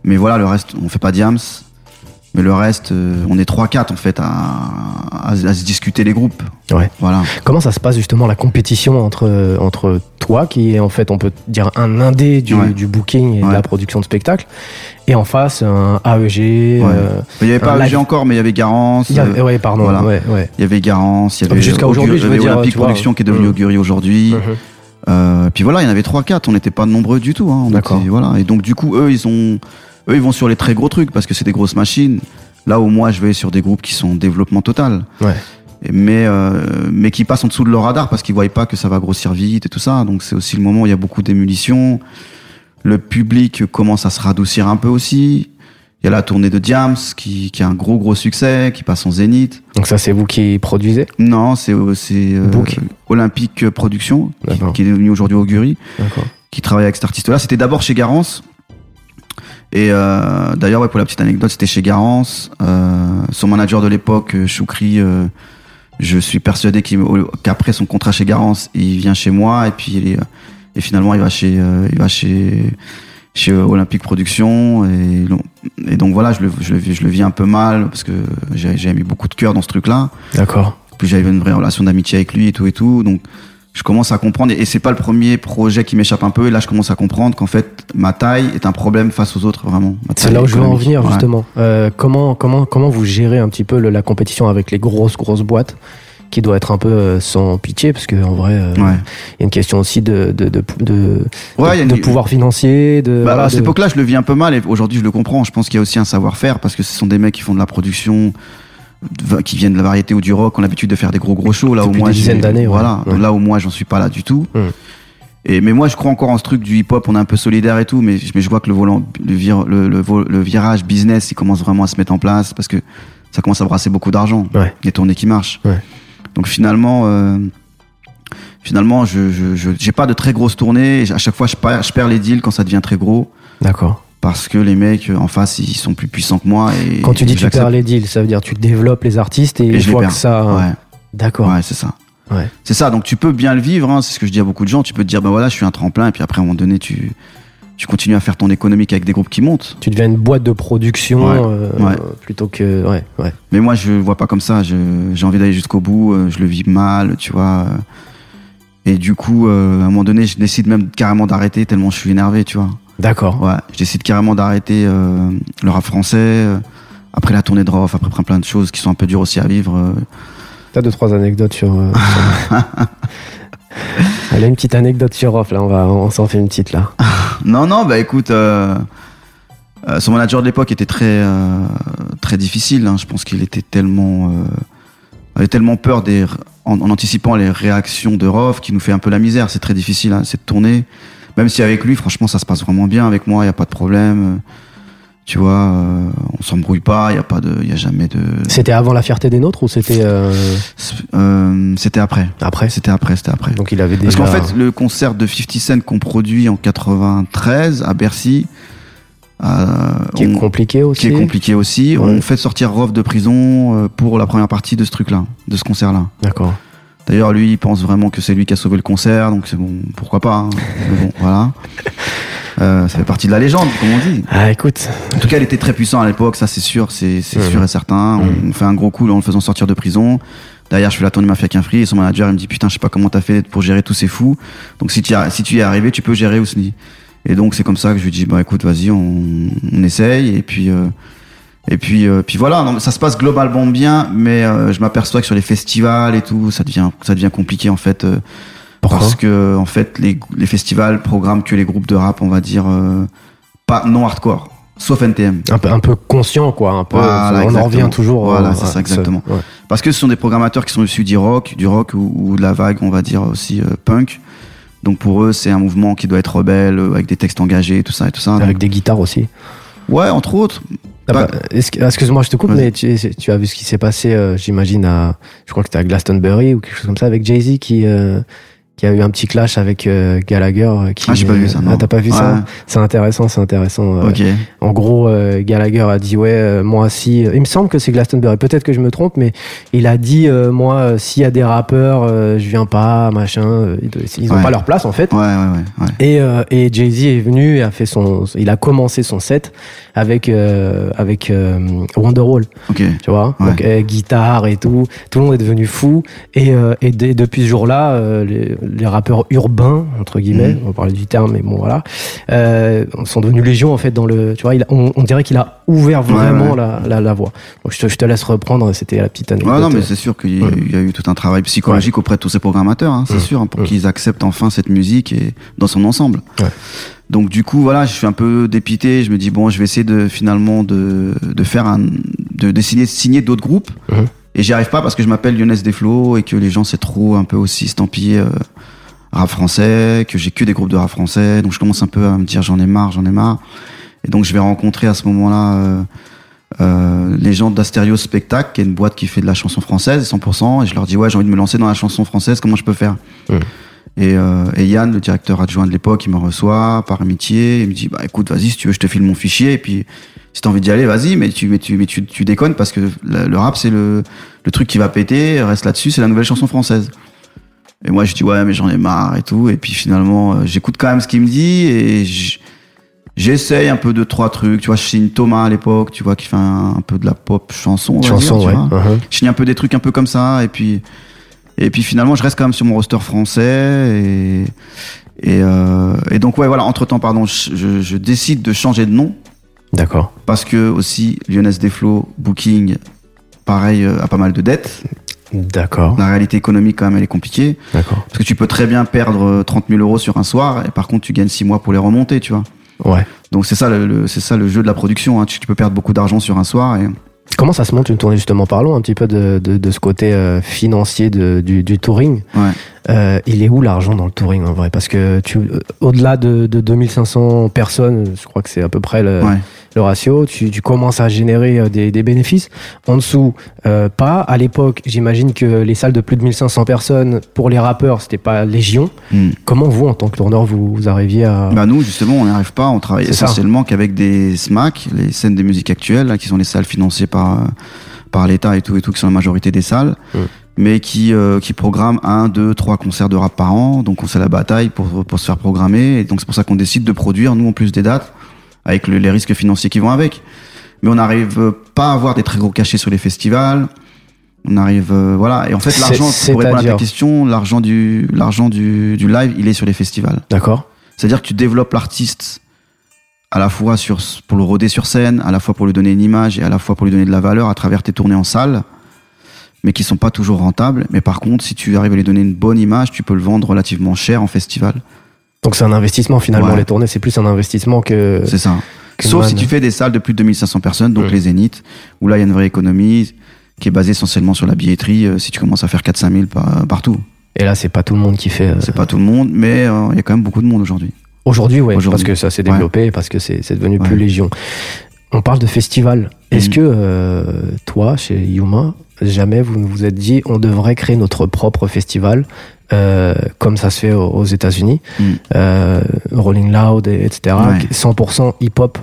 Mais voilà, le reste, on fait pas Diams, mais le reste, euh, on est trois quatre en fait à, à, à se discuter les groupes. Ouais. Voilà. Comment ça se passe justement la compétition entre, entre toi, qui est en fait, on peut dire un indé du, ouais. du booking et ouais. de la production de spectacle, et en face un A E G. Ouais. Euh, il n'y avait pas A E G live. Encore, mais il y avait Garance. Il y avait, ouais, pardon. Voilà. Ouais, ouais. Il y avait Garance, il y avait, jusqu'à aujourd'hui, je veux dire, Olympic Production qui est devenue Augury aujourd'hui. Uh-huh. Euh, puis voilà, il y en avait trois quatre, on n'était pas nombreux du tout. Hein. D'accord. Était, voilà. Et donc du coup, eux, ils ont... Eux, ils vont sur les très gros trucs parce que c'est des grosses machines. Là où moi, je vais sur des groupes qui sont en développement total. Ouais. Mais, euh, mais qui passent en dessous de leur radar parce qu'ils voient pas que ça va grossir vite et tout ça. Donc, c'est aussi le moment où il y a beaucoup d'émulation. Le public commence à se radoucir un peu aussi. Il y a la tournée de Diams qui, qui a un gros, gros succès, qui passe en zénith. Donc ça, c'est vous qui produisez? Non, c'est, c'est euh, Olympic Production qui, qui est devenu aujourd'hui Augury. D'accord. Qui travaille avec cet artiste-là. C'était d'abord chez Garance. Et euh, d'ailleurs, ouais, pour la petite anecdote, c'était chez Garance. Euh, son manager de l'époque, Choukri, euh, je suis persuadé qu'il, qu'après son contrat chez Garance, il vient chez moi et puis il est, et finalement il va chez, euh, il va chez, chez Olympic Production. Et, et donc voilà, je le, je le, je le vis un peu mal parce que j'ai, j'ai mis beaucoup de cœur dans ce truc-là. D'accord. Puis j'avais une vraie relation d'amitié avec lui et tout et tout, donc. Je commence à comprendre, et c'est pas le premier projet qui m'échappe un peu, et là je commence à comprendre qu'en fait ma taille est un problème face aux autres, vraiment. C'est là où je veux en venir, justement. Ouais. Euh, comment, comment, comment vous gérez un petit peu le, la compétition avec les grosses, grosses boîtes, qui doit être un peu euh, sans pitié, parce qu'en vrai, euh, il ouais. y a une question aussi de, de, de, de, ouais, de, une... de pouvoir financier. De, bah, à cette de... époque-là, je le vis un peu mal, et aujourd'hui je le comprends. Je pense qu'il y a aussi un savoir-faire, parce que ce sont des mecs qui font de la production, qui viennent de la variété ou du rock, ont l'habitude de faire des gros gros shows. Là Depuis au moins des dizaines d'années. Voilà. Ouais. Là au moins j'en suis pas là du tout. Ouais. Et mais moi je crois encore en ce truc du hip hop. On est un peu solidaire et tout, mais, mais je vois que le volant, le, vir, le, le, le virage business, il commence vraiment à se mettre en place parce que ça commence à brasser beaucoup d'argent. Ouais. Les tournées qui marchent. Ouais. Donc finalement, euh, finalement, je, je, je, j'ai pas de très grosses tournées. À chaque fois, je, je perds les deals quand ça devient très gros. D'accord. Parce que les mecs en face ils sont plus puissants que moi. Et quand tu dis tu perds les deals, ça veut dire tu développes les artistes et, et je vois que ça. Ouais. D'accord. Ouais, c'est ça. Ouais. C'est ça. Donc tu peux bien le vivre. Hein. C'est ce que je dis à beaucoup de gens. Tu peux te dire ben voilà, je suis un tremplin et puis après à un moment donné tu tu continues à faire ton économique avec des groupes qui montent. Tu deviens une boîte de production ouais. Euh, ouais. plutôt que ouais ouais. Mais moi je vois pas comme ça. Je, j'ai envie d'aller jusqu'au bout. Je le vis mal, tu vois. Et du coup euh, à un moment donné je décide même carrément d'arrêter tellement je suis énervé, tu vois. D'accord. Ouais, je décide carrément d'arrêter euh, le rap français euh, après la tournée de Rohff, après plein de choses qui sont un peu dures aussi à vivre. Euh. T'as deux trois anecdotes sur. Euh, sur... Elle a une petite anecdote sur Rohff là, on va, on s'en fait une petite là. non non bah écoute, euh, euh, son manager de l'époque était très euh, très difficile. Hein, je pense qu'il était tellement euh, avait tellement peur des en, en anticipant les réactions de Rohff qui nous fait un peu la misère. C'est très difficile hein, cette tournée. Même si avec lui, franchement, ça se passe vraiment bien. Avec moi, il y a pas de problème. Tu vois, euh, on s'embrouille pas. Il y a pas de, il y a jamais de. C'était avant la fierté des nôtres ou c'était euh... Euh, C'était après. Après. C'était après. C'était après. Donc il avait déjà. Parce qu'en fait, le concert de fifty Cent qu'on produit en quatre-vingt-treize à Bercy, euh, qui est on... compliqué aussi. Qui est compliqué aussi. Ouais. On fait sortir Rohff de prison pour la première partie de ce truc-là, de ce concert-là. D'accord. D'ailleurs, lui, il pense vraiment que c'est lui qui a sauvé le concert, donc c'est bon, pourquoi pas. Hein. Bon, voilà. Euh, ça fait partie de la légende, comme on dit. Ah, écoute. En tout cas, il était très puissant à l'époque, ça c'est sûr, c'est, c'est mmh. sûr et certain. Mmh. On fait un gros coup en le faisant sortir de prison. Derrière, je fais la tournée Mafia K un Fry et son manager, il me dit putain, je sais pas comment t'as fait pour gérer tous ces fous. Donc si tu si tu y es arrivé, tu peux gérer Ousni. Et donc c'est comme ça que je lui dis bah écoute, vas-y, on, on essaye. Et puis. Euh, Et puis, euh, puis voilà, non, mais ça se passe globalement bien, mais euh, je m'aperçois que sur les festivals et tout, ça devient, ça devient compliqué en fait. Euh, Pourquoi ? Parce que en fait, les, les festivals programment que les groupes de rap, on va dire, euh, pas non hardcore, sauf N T M. Un peu, un peu conscient, quoi. Un peu, voilà, on en revient toujours. Voilà, euh, c'est ouais, ça exactement. Ouais. Parce que ce sont des programmateurs qui sont issus du rock, du rock ou, ou de la vague, on va dire aussi euh, punk. Donc pour eux, c'est un mouvement qui doit être rebelle, avec des textes engagés, tout ça et tout ça. Avec donc... des guitares aussi. Ouais, entre autres. Ah bah, excuse-moi, je te coupe, vas-y. Mais tu, tu as vu ce qui s'est passé, euh, j'imagine, à, je crois que c'était à Glastonbury ou quelque chose comme ça, avec Jay-Z qui, euh, qui a eu un petit clash avec euh, Gallagher. Qui, ah, j'ai pas vu ça, non. Ah, t'as pas vu ouais. ça? C'est intéressant, c'est intéressant. Euh, okay. En gros, euh, Gallagher a dit, ouais, euh, moi, si, il me semble que c'est Glastonbury, peut-être que je me trompe, mais il a dit, euh, moi, s'il y a des rappeurs, euh, je viens pas, machin, ils ont ouais. pas leur place, en fait. Ouais, ouais, ouais. ouais. Et, euh, et Jay-Z est venu et a fait son, il a commencé son set avec euh, avec euh, Wonderwall, okay. tu vois, ouais. donc euh, guitare et tout, tout le monde est devenu fou et euh, et d- depuis ce jour-là, euh, les, les rappeurs urbains entre guillemets, mmh. on va parler du terme, mais bon voilà, euh, sont devenus légion en fait dans le, tu vois, il, on, on dirait qu'il a ouvert vraiment ouais, ouais. La, la la voie. Donc je te, je te laisse reprendre, c'était la petite anecdote. Ouais, non mais c'est sûr qu'il y a, ouais. y a eu tout un travail psychologique ouais. auprès de tous ces programmateurs, hein, c'est ouais. sûr, hein, pour ouais. qu'ils acceptent enfin cette musique et dans son ensemble. Ouais. Donc du coup voilà, je suis un peu dépité, je me dis bon, je vais essayer de finalement de de faire un de, de signer, signer d'autres groupes mmh. et j'y arrive pas parce que je m'appelle Lyonnaise des Flows et que les gens c'est trop un peu aussi estampillé euh, rap français, que j'ai que des groupes de rap français, donc je commence un peu à me dire j'en ai marre, j'en ai marre. Et donc je vais rencontrer à ce moment-là euh, euh, les gens d'Asterios Spectacle, qui est une boîte qui fait de la chanson française cent pour cent, et je leur dis ouais, j'ai envie de me lancer dans la chanson française, comment je peux faire mmh. Et, euh, et Yann, le directeur adjoint de l'époque, il me reçoit par amitié, il me dit bah écoute, vas-y, si tu veux je te file mon fichier et puis si t'as envie d'y aller vas-y, mais tu mais tu mais tu, tu déconnes parce que la, le rap c'est le le truc qui va péter, reste là-dessus, c'est la nouvelle chanson française. Et moi je dis ouais mais j'en ai marre et tout, et puis finalement euh, j'écoute quand même ce qu'il me dit et j'essaye un peu de trois trucs, tu vois, je signe Thomas à l'époque, tu vois, qui fait un, un peu de la pop chanson, chanson dire, ouais. tu vois. Uh-huh. Je signe un peu des trucs un peu comme ça et puis Et puis finalement, je reste quand même sur mon roster français et et, euh, et donc ouais voilà. Entre temps, pardon, je, je décide de changer de nom. D'accord. Parce que aussi Lyonnaise des Flows Booking, pareil, a pas mal de dettes. D'accord. La réalité économique quand même, elle est compliquée. D'accord. Parce que tu peux très bien perdre trente mille euros sur un soir et par contre, tu gagnes six mois pour les remonter, tu vois. Ouais. Donc c'est ça le, le c'est ça le jeu de la production. Hein. Tu, tu peux perdre beaucoup d'argent sur un soir et comment ça se monte une tournée, justement? Parlons un petit peu de, de, de ce côté euh, financier de, du, du touring. Ouais. Euh, il est où l'argent dans le touring en vrai? Parce que tu, au-delà de, de deux mille cinq cents personnes, je crois que c'est à peu près le, ouais. le ratio, tu, tu commences à générer des, des bénéfices. En dessous, euh, pas. À l'époque, j'imagine que les salles de plus de mille cinq cents personnes, pour les rappeurs, c'était pas légion. Mmh. Comment vous, en tant que tourneur, vous, vous arriviez à... Bah nous, justement, on n'y arrive pas. On travaille c'est essentiellement ça. Qu'avec des S M A C, les scènes des musiques actuelles, là, qui sont les salles financées par, par l'État et tout, et tout, qui sont la majorité des salles. Mmh. mais qui euh, qui programme un, deux, trois concerts de rap par an, donc on sait la bataille pour pour se faire programmer, et donc c'est pour ça qu'on décide de produire nous en plus des dates avec le, les risques financiers qui vont avec. Mais on n'arrive pas à avoir des très gros cachets sur les festivals. On arrive euh, voilà, et en fait l'argent, c'est, pour répondre à, à ta question, l'argent du l'argent du du live, il est sur les festivals. D'accord. C'est-à-dire que tu développes l'artiste à la fois sur pour le roder sur scène, à la fois pour lui donner une image et à la fois pour lui donner de la valeur à travers tes tournées en salle, mais qui sont pas toujours rentables. Mais par contre, si tu arrives à lui donner une bonne image, tu peux le vendre relativement cher en festival. Donc c'est un investissement finalement, ouais. les tournées, c'est plus un investissement que... C'est ça. Que Sauf man... si tu fais des salles de plus de deux mille cinq cents personnes, donc ouais. les Zéniths, où là il y a une vraie économie qui est basée essentiellement sur la billetterie, euh, si tu commences à faire quatre à cinq mille par, partout. Et là, c'est pas tout le monde qui fait... Euh... C'est pas tout le monde, mais il euh, y a quand même beaucoup de monde aujourd'hui. Aujourd'hui, oui, parce que ça s'est développé, ouais. parce que c'est, c'est devenu ouais. plus légion. On parle de festival. Est-ce mmh. que euh, toi, chez Yuma... jamais vous ne vous êtes dit on devrait créer notre propre festival euh, comme ça se fait aux, aux États-Unis, mm. euh, Rolling Loud, et, etc. ouais. cent pour cent hip-hop,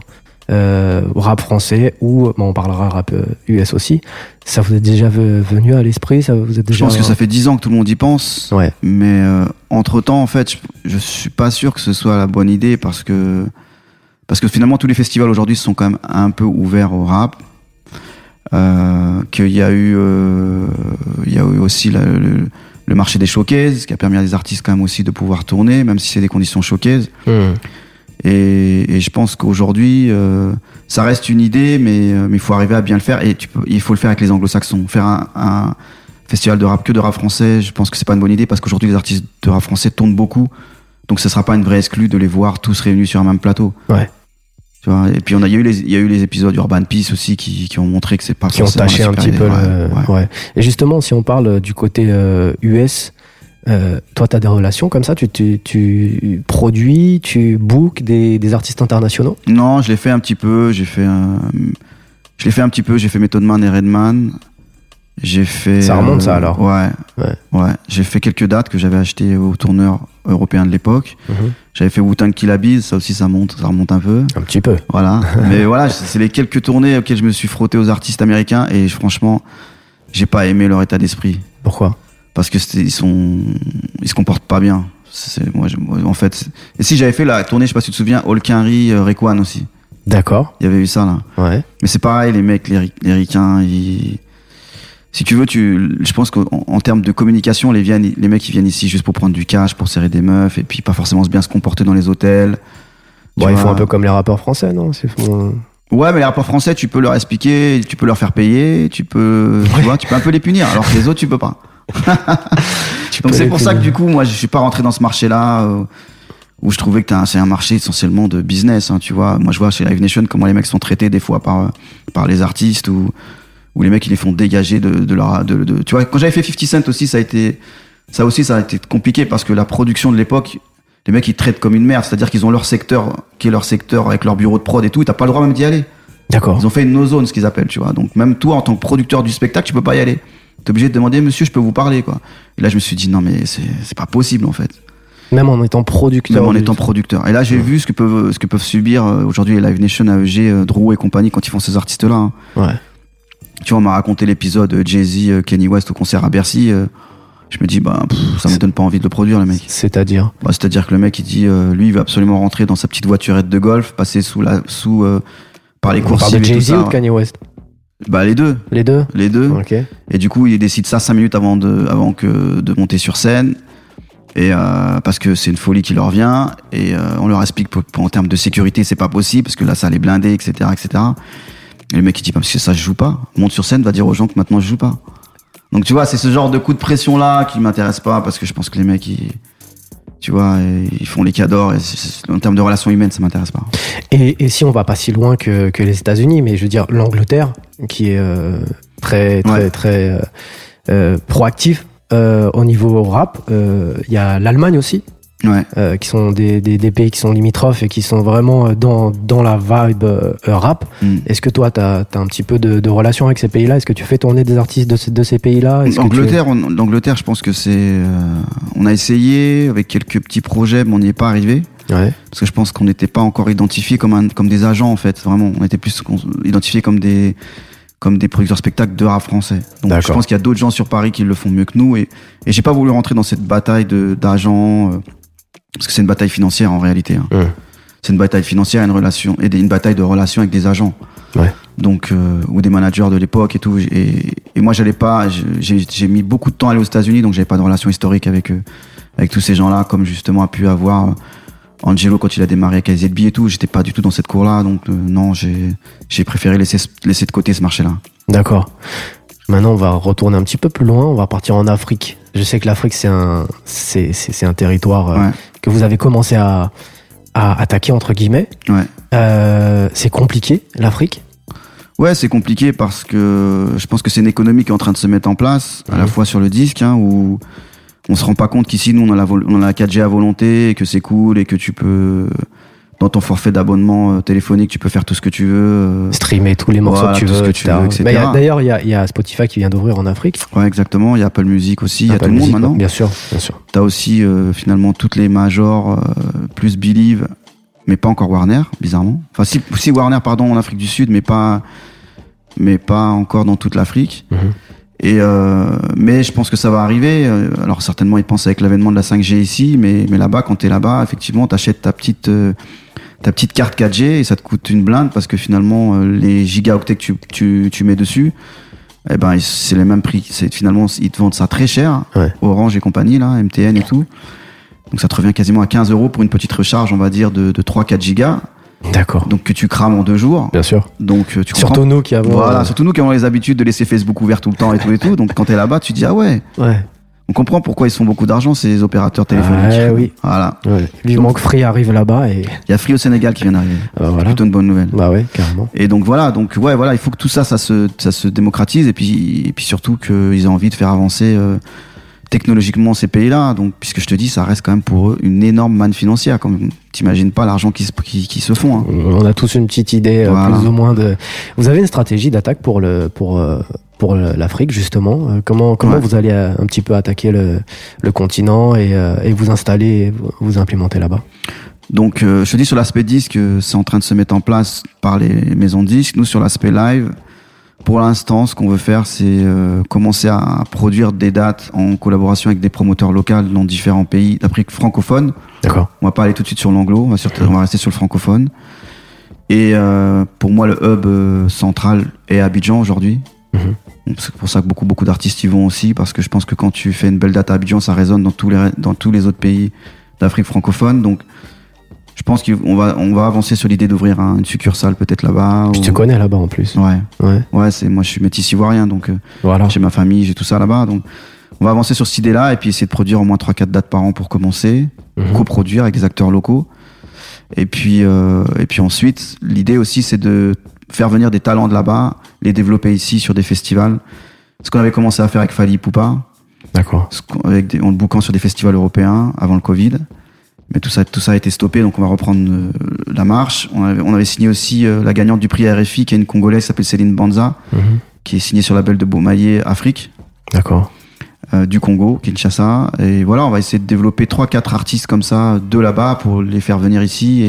euh, rap français, ou bah, on parlera rap U S aussi. Ça vous est déjà venu à l'esprit? Ça vous est déjà... Je pense que ça fait dix ans que tout le monde y pense, ouais. mais euh, entre temps en fait je, je suis pas sûr que ce soit la bonne idée, parce que parce que finalement tous les festivals aujourd'hui sont quand même un peu ouverts au rap. Euh, qu'il y a eu, euh, il y a eu aussi la, le, le marché des showcases, qui a permis à des artistes quand même aussi de pouvoir tourner, même si c'est des conditions showcases. Mmh. Et, et je pense qu'aujourd'hui, euh, ça reste une idée, mais mais faut arriver à bien le faire. Et tu peux, il faut le faire avec les anglo-saxons. Faire un, un festival de rap que de rap français, je pense que c'est pas une bonne idée parce qu'aujourd'hui les artistes de rap français tournent beaucoup. Donc ce sera pas une vraie exclue de les voir tous réunis sur un même plateau. Ouais. Tu vois, et puis on a, il y a eu les, il y a eu les épisodes Urban Peace aussi qui, qui ont montré que c'est pas qui ont taché un petit idée. peu. Ouais, le... ouais. Ouais. Et justement, si on parle du côté euh, U S, euh, toi t'as des relations comme ça, tu, tu, tu produis, tu bookes des, des artistes internationaux ? Non, je l'ai fait un petit peu. J'ai fait, un... je l'ai fait un petit peu. J'ai fait Method Man et Redman. J'ai fait. Ça remonte euh, ça alors. Ouais, ouais. Ouais. J'ai fait quelques dates que j'avais achetées au tourneur européen de l'époque. Mmh. J'avais fait Wu-Tang Killa Biz, ça aussi ça monte, ça remonte un peu. Un petit peu. Voilà. Mais voilà, c'est les quelques tournées auxquelles je me suis frotté aux artistes américains et franchement, j'ai pas aimé leur état d'esprit. Pourquoi ? Parce que ils sont, ils se comportent pas bien. C'est, moi, je, moi, en fait. C'est... Et si j'avais fait la tournée, je sais pas si tu te souviens, All Quinry, euh, Rekwan aussi. D'accord. Il y avait eu ça là. Ouais. Mais c'est pareil, les mecs, les, les ricains, ils. Si tu veux, tu, je pense qu'en en termes de communication, les, viennent, les mecs ils viennent ici juste pour prendre du cash, pour serrer des meufs, et puis pas forcément bien se comporter dans les hôtels. Bon, ils font un peu comme les rappeurs français, non ? C'est fou... Ouais, mais les rappeurs français, tu peux leur expliquer, tu peux leur faire payer, tu peux, tu vois, tu peux un peu les punir, alors que les autres, tu peux pas. Donc c'est pour punir. Ça que du coup, moi, je suis pas rentré dans ce marché-là euh, où je trouvais que t'as, c'est un marché essentiellement de business, hein, tu vois. Moi, je vois chez Live Nation comment les mecs sont traités des fois par euh, par les artistes ou. Où les mecs ils les font dégager de, de leur, de, de, tu vois. Quand j'avais fait fifty cent aussi, ça a été, ça aussi ça a été compliqué parce que la production de l'époque, les mecs ils traitent comme une merde, c'est-à-dire qu'ils ont leur secteur, qui est leur secteur avec leur bureau de prod et tout, et t'as pas le droit même d'y aller. D'accord. Ils ont fait une no zone, ce qu'ils appellent, tu vois. Donc même toi en tant que producteur du spectacle, tu peux pas y aller. T'es obligé de demander, monsieur, je peux vous parler, quoi. Et là je me suis dit non mais c'est, c'est pas possible en fait. Même en étant producteur. Même en étant producteur. Et là j'ai ouais. vu ce que peuvent, ce que peuvent subir aujourd'hui les Live Nation, A E G, Drew et compagnie quand ils font ces artistes-là. Hein. Ouais. Tu vois, on m'a raconté l'épisode Jay-Z, Kanye West au concert à Bercy. Je me dis, bah, pff, ça me donne pas envie de le produire, le mec. C'est-à-dire ? Bah, c'est-à-dire que le mec, il dit, euh, lui, il veut absolument rentrer dans sa petite voiturette de golf, passer sous la, sous, euh, par les coursives et tout ça. On parle de Jay-Z ou de Kanye West ? Bah, les deux. Les deux ? Les deux. Ok. Et du coup, il décide ça cinq minutes avant de, avant que de monter sur scène. Et euh, parce que c'est une folie qui leur vient. Et euh, on leur explique qu'en termes de sécurité, c'est pas possible parce que là, ça allait blinder, et cetera, et cetera. Et le mec il dit, parce que ça je joue pas, monte sur scène, va dire aux gens que maintenant je joue pas. Donc tu vois, c'est ce genre de coup de pression là qui m'intéresse pas parce que je pense que les mecs ils, tu vois, ils font les cadors et en termes de relations humaines ça m'intéresse pas. Et, et si on va pas si loin que, que les États-Unis, mais je veux dire l'Angleterre qui est euh, très très ouais. très euh, euh, proactif euh, au niveau rap, il euh, y a l'Allemagne aussi. Ouais. Euh, qui sont des, des, des pays qui sont limitrophes et qui sont vraiment dans, dans la vibe euh, rap. Mm. Est-ce que toi, t'as, t'as un petit peu de, de relation avec ces pays-là ? Est-ce que tu fais tourner des artistes de, de ces pays-là ? Est-ce L'Angleterre, que tu... on, l'Angleterre, je pense que c'est... Euh, on a essayé avec quelques petits projets, mais on n'y est pas arrivé. Ouais. Parce que je pense qu'on n'était pas encore identifiés comme, un, comme des agents, en fait. Vraiment, on était plus identifiés comme des, comme des producteurs spectacles de rap français. Donc D'accord. je pense qu'il y a d'autres gens sur Paris qui le font mieux que nous. Et, et j'ai pas voulu rentrer dans cette bataille de, d'agents... Euh, parce que c'est une bataille financière en réalité. Hein. Ouais. C'est une bataille financière, une relation et une bataille de relations avec des agents, ouais. donc euh, ou des managers de l'époque et tout. Et, et moi, j'allais pas. J'ai, j'ai mis beaucoup de temps à aller aux États-Unis, donc j'avais pas de relation historique avec eux, avec tous ces gens-là, comme justement a pu avoir Angelo quand il a démarré avec I Z B et tout. J'étais pas du tout dans cette cour-là, donc euh, non, j'ai, j'ai préféré laisser laisser de côté ce marché-là. D'accord. Maintenant, on va retourner un petit peu plus loin. On va partir en Afrique. Je sais que l'Afrique, c'est un, c'est, c'est, c'est un territoire euh, ouais. que vous avez commencé à, à attaquer entre guillemets. Ouais. Euh, c'est compliqué l'Afrique. Ouais, c'est compliqué parce que je pense que c'est une économie qui est en train de se mettre en place, mmh. à la fois sur le disque, hein, où on se rend pas compte qu'ici, nous, on a la, on a la quatre G à volonté, et que c'est cool et que tu peux. Dans ton forfait d'abonnement téléphonique, tu peux faire tout ce que tu veux. Streamer tous les morceaux voilà, que tu veux, ce que tu veux, et cetera. Mais y a, d'ailleurs, il y a, y a Spotify qui vient d'ouvrir en Afrique. Ouais, exactement. Il y a Apple Music aussi. Il y a tout le monde maintenant. Bien sûr, bien sûr. T'as aussi euh, finalement toutes les majors, euh, plus Believe, mais pas encore Warner, bizarrement. Enfin, si, si Warner, pardon, en Afrique du Sud, mais pas, mais pas encore dans toute l'Afrique. Mm-hmm. Et euh, mais je pense que ça va arriver. Alors certainement, ils pensent avec l'avènement de la cinq G ici, mais mais là-bas, quand t'es là-bas, effectivement, t'achètes ta petite. Euh, ta petite carte quatre G et ça te coûte une blinde parce que finalement les gigaoctets que tu, tu, tu mets dessus, eh ben, c'est les mêmes prix. C'est, finalement, ils te vendent ça très cher. Ouais. Orange et compagnie, là, M T N et tout. Donc ça te revient quasiment à quinze euros pour une petite recharge, on va dire, de, de trois à quatre gigas. D'accord. Donc que tu crames en deux jours. Bien sûr. Donc tu surtout nous qui avons. Voilà, surtout nous qui avons les habitudes de laisser Facebook ouvert tout le temps et tout et tout. Donc quand t'es là-bas, tu te dis ah ouais. Ouais. On comprend pourquoi ils sont beaucoup d'argent, ces opérateurs téléphoniques. Ah, oui. Voilà. Ouais. Il donc, manque Free arrive là-bas et. Il y a Free au Sénégal qui vient d'arriver. Ah, voilà. C'est plutôt une bonne nouvelle. Bah ouais, carrément. Et donc voilà, donc ouais, voilà, il faut que tout ça, ça se, ça se démocratise et puis, et puis surtout qu'ils aient envie de faire avancer. Euh, technologiquement ces pays-là, donc puisque je te dis, ça reste quand même pour eux une énorme manne financière. Comme t'imagines pas l'argent qui se, qui, qui se font. Hein. On a tous une petite idée, voilà. Plus ou moins de. Vous avez une stratégie d'attaque pour le pour pour l'Afrique justement. Comment comment ouais. vous allez un petit peu attaquer le le continent et, et vous installer, et vous implémenter là-bas. Donc je te dis sur l'aspect disque, c'est en train de se mettre en place par les maisons de disques. Nous sur l'aspect live. Pour l'instant, ce qu'on veut faire, c'est euh, commencer à produire des dates en collaboration avec des promoteurs locaux dans différents pays d'Afrique francophone. D'accord. On va pas aller tout de suite sur l'anglo, on va, sur, on va rester sur le francophone. Et euh, pour moi, le hub euh, central est Abidjan aujourd'hui. Mm-hmm. C'est pour ça que beaucoup, beaucoup d'artistes y vont aussi, parce que je pense que quand tu fais une belle date à Abidjan, ça résonne dans tous les, dans tous les autres pays d'Afrique francophone. Donc, je pense qu'on va, on va avancer sur l'idée d'ouvrir un, une succursale peut-être là-bas. Je ou... te connais là-bas en plus. Ouais. Ouais. Ouais, c'est, moi je suis métis ivoirien, donc voilà. J'ai ma famille, j'ai tout ça là-bas. Donc on va avancer sur cette idée-là et puis essayer de produire au moins trois quatre dates par an pour commencer, mm-hmm. coproduire avec des acteurs locaux. Et puis, euh, et puis ensuite, l'idée aussi c'est de faire venir des talents de là-bas, les développer ici sur des festivals. Ce qu'on avait commencé à faire avec Fally Poupa. D'accord. Avec des, en le bouquant sur des festivals européens avant le Covid. Mais tout ça, tout ça a été stoppé, donc on va reprendre euh, la marche. On avait, on avait signé aussi euh, la gagnante du prix R F I, qui est une Congolaise qui s'appelle Céline Banza, mm-hmm. qui est signée sur la label de Beaumaillé Afrique. D'accord. Euh, du Congo, Kinshasa. Et voilà, on va essayer de développer trois quatre artistes comme ça, de là-bas, pour les faire venir ici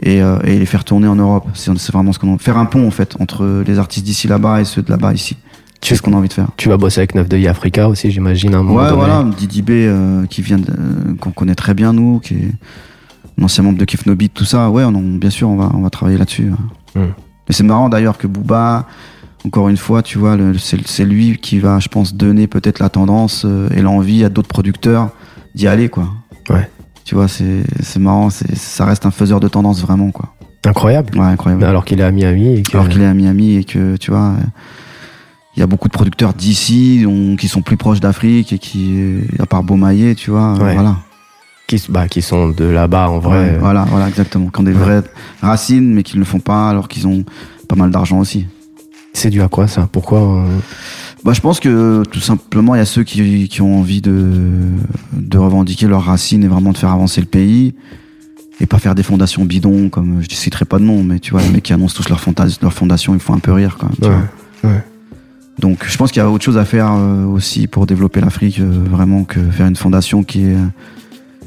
et, et, euh, et les faire tourner en Europe. C'est, c'est vraiment ce qu'on a... Faire un pont, en fait, entre les artistes d'ici là-bas et ceux de là-bas ici. Tu, c'est ce qu'on a envie de faire. Tu vas bosser avec neuf deux Africa aussi, j'imagine, à un moment ouais, donné. Voilà, Didi B, euh, qui vient de, euh, qu'on connaît très bien, nous, qui est un ancien membre de Kif No Beat, tout ça. Ouais, on, on, bien sûr, on va, on va travailler là-dessus. Ouais. Mm. Et c'est marrant d'ailleurs que Booba, encore une fois, tu vois, le, c'est, c'est lui qui va, je pense, donner peut-être la tendance euh, et l'envie à d'autres producteurs d'y aller, quoi. Ouais. Tu vois, c'est, c'est marrant, c'est, ça reste un faiseur de tendance vraiment, quoi. Incroyable. Ouais, incroyable. Alors qu'il est à Miami. Et que... Alors qu'il est à Miami et que, tu vois. Euh, Il y a beaucoup de producteurs d'ici on, qui sont plus proches d'Afrique et qui, à part Beaumaillé, tu vois, ouais. voilà. Qui, bah, qui sont de là-bas en vrai. Ouais, voilà, voilà, exactement. Qui ont des ouais. vraies racines, mais qui ne le font pas alors qu'ils ont pas mal d'argent aussi. C'est dû à quoi ça ? Pourquoi euh... bah, je pense que tout simplement, il y a ceux qui, qui ont envie de, de revendiquer leurs racines et vraiment de faire avancer le pays. Et pas faire des fondations bidons, comme je ne citerai pas de nom, mais tu vois, les mecs qui annoncent tous leurs fondas- leur fondations, il faut un peu rire quand même. Ouais, ouais. Donc, je pense qu'il y a autre chose à faire euh, aussi pour développer l'Afrique, euh, vraiment, que faire une fondation qui est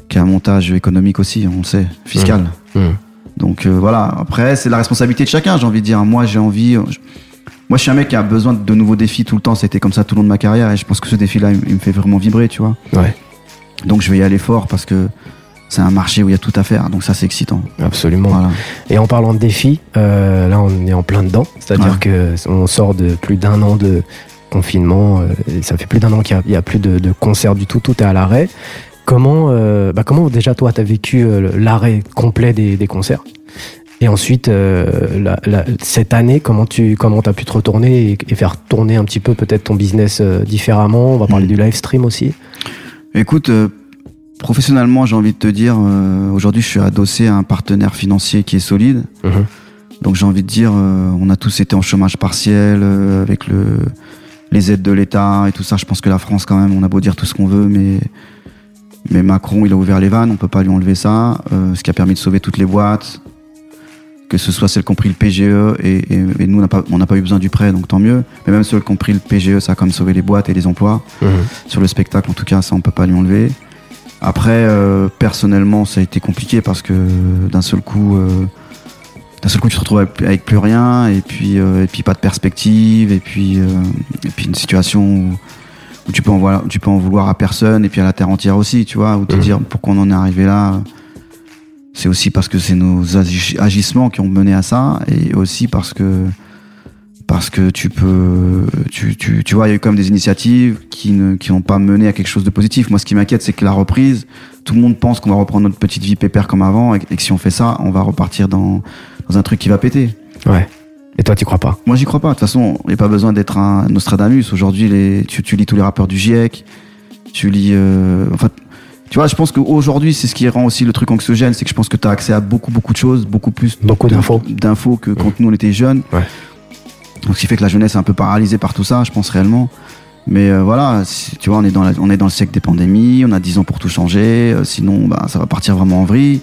qui a un montage économique aussi, on le sait, fiscal. Mmh. Mmh. Donc, euh, voilà. Après, c'est la responsabilité de chacun, j'ai envie de dire. Moi, j'ai envie... Je... Moi, je suis un mec qui a besoin de nouveaux défis tout le temps. C'était comme ça tout le long de ma carrière. Et je pense que ce défi-là, il, il me fait vraiment vibrer, tu vois. Ouais. Donc, je vais y aller fort parce que c'est un marché où il y a tout à faire, donc ça c'est excitant. Absolument. Voilà. Et en parlant de défis, euh, là on est en plein dedans, c'est-à-dire ouais. que on sort de plus d'un an de confinement, euh, et ça fait plus d'un an qu'il n'y a, a plus de, de concerts du tout, tout est à l'arrêt. Comment, euh, bah comment déjà toi t'as vécu euh, l'arrêt complet des, des concerts ? Et ensuite, euh, la, la, cette année, comment tu comment t'as pu te retourner et, et faire tourner un petit peu peut-être ton business euh, différemment ? On va parler mmh. du live stream aussi. Écoute. Euh... Professionnellement, j'ai envie de te dire, euh, aujourd'hui, je suis adossé à un partenaire financier qui est solide. Mmh. Donc, j'ai envie de dire, euh, on a tous été en chômage partiel euh, avec le, les aides de l'État et tout ça. Je pense que la France, quand même, on a beau dire tout ce qu'on veut, mais, mais Macron, il a ouvert les vannes, on peut pas lui enlever ça. Euh, ce qui a permis de sauver toutes les boîtes, que ce soit celles qui ont pris le P G E et, et, et nous, on n'a pas, on n'a pas eu besoin du prêt, donc tant mieux. Mais même celles qui ont pris le P G E, ça a quand même sauvé les boîtes et les emplois. Mmh. Sur le spectacle, en tout cas, ça, on peut pas lui enlever. Après, euh, personnellement, ça a été compliqué parce que d'un seul coup, euh, d'un seul coup, tu te retrouves avec, avec plus rien et puis, euh, et puis pas de perspective et puis, euh, et puis une situation où, où tu peux en vouloir, tu peux en vouloir à personne et puis à la terre entière aussi, tu vois, où te mmh. dire pourquoi on en est arrivé là. C'est aussi parce que c'est nos agissements qui ont mené à ça et aussi parce que. parce que tu peux, tu, tu, tu vois, il y a eu quand même des initiatives qui ne, qui n'ont pas mené à quelque chose de positif. Moi, ce qui m'inquiète, c'est que la reprise, tout le monde pense qu'on va reprendre notre petite vie pépère comme avant, et, et que si on fait ça, on va repartir dans, dans un truc qui va péter. Ouais. Et toi, t'y crois pas? Moi, j'y crois pas. De toute façon, il n'y a pas besoin d'être un Nostradamus. Aujourd'hui, les, tu, tu lis tous les rappeurs du GIEC, tu lis, euh, enfin, tu vois, je pense qu'aujourd'hui, c'est ce qui rend aussi le truc anxiogène, c'est que je pense que t'as accès à beaucoup, beaucoup de choses, beaucoup plus beaucoup de, d'infos. d'infos que quand mmh. nous, on était jeunes. Ouais. Donc, ce qui fait que la jeunesse est un peu paralysée par tout ça, je pense réellement. Mais euh, voilà, si, tu vois, on est, dans la, on est dans le siècle des pandémies, on a dix ans pour tout changer, euh, sinon, bah, ça va partir vraiment en vrille.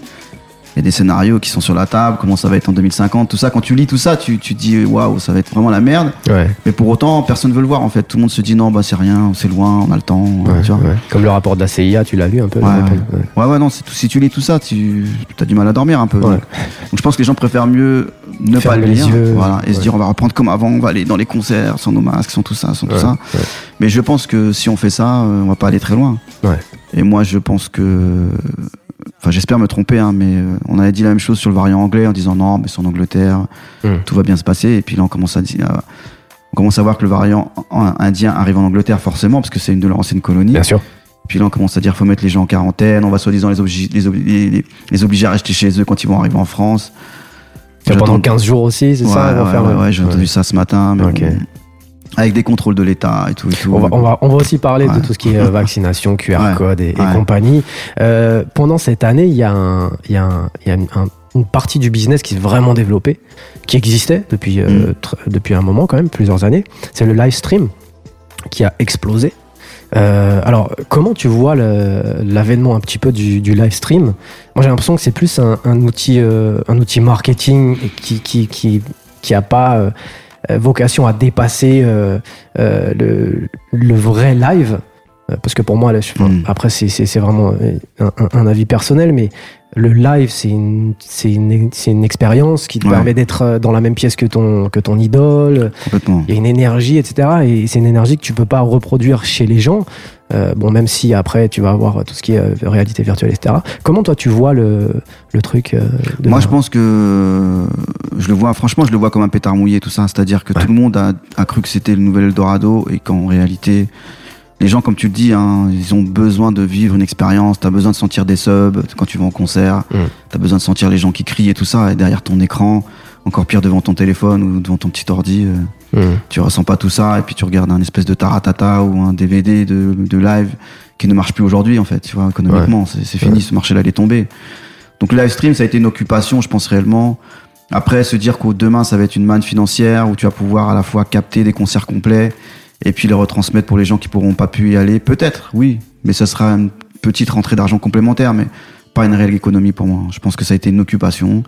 Il y a des scénarios qui sont sur la table, comment ça va être en deux mille cinquante, tout ça. Quand tu lis tout ça, tu, tu te dis, waouh, ça va être vraiment la merde. Ouais. Mais pour autant, personne ne veut le voir, en fait. Tout le monde se dit, non, bah, c'est rien, c'est loin, on a le temps. Ouais, tu vois. Ouais. Comme le rapport de la C I A, tu l'as lu un peu? Ouais, ouais. Ouais, ouais, non, c'est tout, si tu lis tout ça, tu as du mal à dormir un peu. Ouais. Donc, donc je pense que les gens préfèrent mieux ne Ferme pas le lire. Yeux, voilà, et ouais. se dire, on va reprendre comme avant, on va aller dans les concerts, sans nos masques, sans tout ça, sans ouais, tout ça. Ouais. Mais je pense que si on fait ça, on va pas aller très loin. Ouais. Et moi, je pense que. Enfin, j'espère me tromper, hein, mais euh, on avait dit la même chose sur le variant anglais en disant non, mais c'est en Angleterre, mmh. tout va bien se passer. Et puis là, on commence à, à, on commence à voir que le variant indien arrive en Angleterre forcément, parce que c'est une de leurs anciennes colonies. Bien sûr. Et puis là, on commence à dire faut mettre les gens en quarantaine, on va soi-disant les, obli- les, obli- les, les obliger à rester chez eux quand ils vont arriver en France. Et pendant quinze jours aussi, c'est ouais, ça ouais, ouais, faire, ouais, ouais, j'ai ouais. entendu ça ce matin. Mais okay. bon, avec des contrôles de l'État et tout. Et tout. On, va, on, va, on va aussi parler ouais. de tout ce qui est vaccination, Q R ouais. code et, et ouais. compagnie. Euh, pendant cette année, il y a, un, y a, un, y a une, un, une partie du business qui s'est vraiment développée, qui existait depuis, mmh. euh, tr- depuis un moment quand même, plusieurs années. C'est le live stream qui a explosé. Euh, alors, comment tu vois le, l'avènement un petit peu du, du live stream? Moi, j'ai l'impression que c'est plus un, un, outil, euh, un outil marketing qui, qui, qui, qui a pas... Euh, vocation à dépasser euh, euh, le, le vrai live, parce que pour moi, là, je, mmh. après c'est, c'est, c'est vraiment un, un, un avis personnel, mais le live c'est une, c'est une, c'est une expérience qui te ouais. permet d'être dans la même pièce que ton, que ton idole, il y a une énergie, et cetera. Et c'est une énergie que tu peux pas reproduire chez les gens, euh, bon, même si après tu vas avoir tout ce qui est euh, réalité virtuelle, et cetera. Comment toi tu vois le, le truc euh, de moi la... je pense que je le vois, franchement je le vois comme un pétard mouillé tout ça, c'est-à-dire que ouais. tout le monde a, a cru que c'était le nouvel Eldorado et qu'en réalité... Les gens, comme tu le dis, hein, ils ont besoin de vivre une expérience, t'as besoin de sentir des subs quand tu vas en concert, mmh. t'as besoin de sentir les gens qui crient et tout ça, et derrière ton écran, encore pire devant ton téléphone ou devant ton petit ordi, mmh. tu ressens pas tout ça, et puis tu regardes un espèce de taratata ou un D V D de, de live qui ne marche plus aujourd'hui, en fait, tu vois, économiquement, ouais. c'est, c'est fini, ouais. ce marché-là, il est tombé. Donc le live stream, ça a été une occupation, je pense réellement. Après, se dire qu'au demain, ça va être une manne financière où tu vas pouvoir à la fois capter des concerts complets, et puis les retransmettre pour les gens qui pourront pas pu y aller, peut-être, oui, mais ça sera une petite rentrée d'argent complémentaire, mais pas une réelle économie pour moi. Je pense que ça a été une occupation.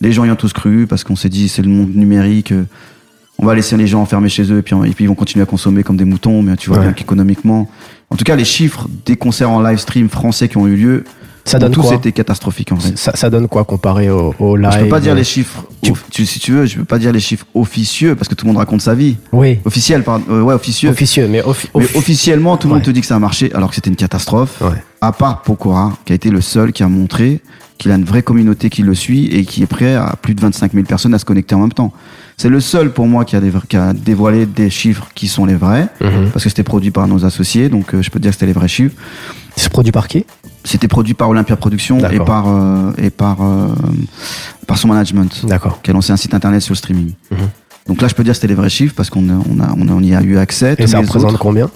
Les gens y ont tous cru parce qu'on s'est dit c'est le monde numérique, on va laisser les gens enfermés chez eux et puis, et puis ils vont continuer à consommer comme des moutons, mais tu vois ouais. bien qu'économiquement, en tout cas les chiffres des concerts en live stream français qui ont eu lieu, ça donne tous quoi? C'était catastrophique en vrai. Ça, ça donne quoi comparé au, au live? Je peux pas dire les chiffres. Tu... Tu, si tu veux, je peux pas dire les chiffres officieux parce que tout le monde raconte sa vie. Oui. Officiel, pardon. Euh, ouais, officieux. Officieux, mais, offi... mais officiellement, tout le ouais. monde te dit que ça a marché alors que c'était une catastrophe. Ouais. À part Pokora, qui a été le seul qui a montré qu'il a une vraie communauté qui le suit et qui est prêt à plus de vingt-cinq mille personnes à se connecter en même temps. C'est le seul pour moi qui a, dévo... qui a dévoilé des chiffres qui sont les vrais mm-hmm. parce que c'était produit par nos associés, donc euh, je peux te dire que c'était les vrais chiffres. C'est produit par qui? C'était produit par Olympia Productions et par euh, et par euh, par son management. D'accord. Qui a lancé un site internet sur le streaming. Mmh. Donc là, je peux dire que c'était les vrais chiffres parce qu'on a, on a on y a eu accès. Et ça représente autres. Combien?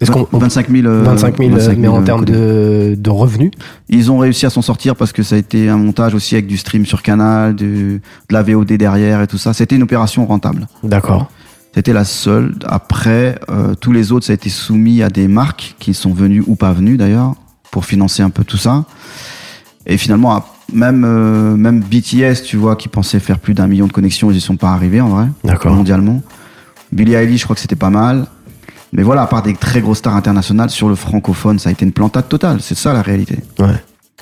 Est-ce qu'on, vingt-cinq mille euh, vingt-cinq mille, vingt-cinq mille, mais en euh, termes de, de revenus. Ils ont réussi à s'en sortir parce que ça a été un montage aussi avec du stream sur Canal, du, de la V O D derrière et tout ça. C'était une opération rentable. D'accord. C'était la seule. Après, euh, tous les autres, ça a été soumis à des marques qui sont venues ou pas venues d'ailleurs pour financer un peu tout ça. Et finalement, même euh, même B T S, tu vois, qui pensait faire plus d'un million de connexions, ils y sont pas arrivés en vrai. D'accord. Mondialement. Billie Eilish, je crois que c'était pas mal. Mais voilà, à part des très grosses stars internationales, sur le francophone, ça a été une plantade totale. C'est ça la réalité. Ouais.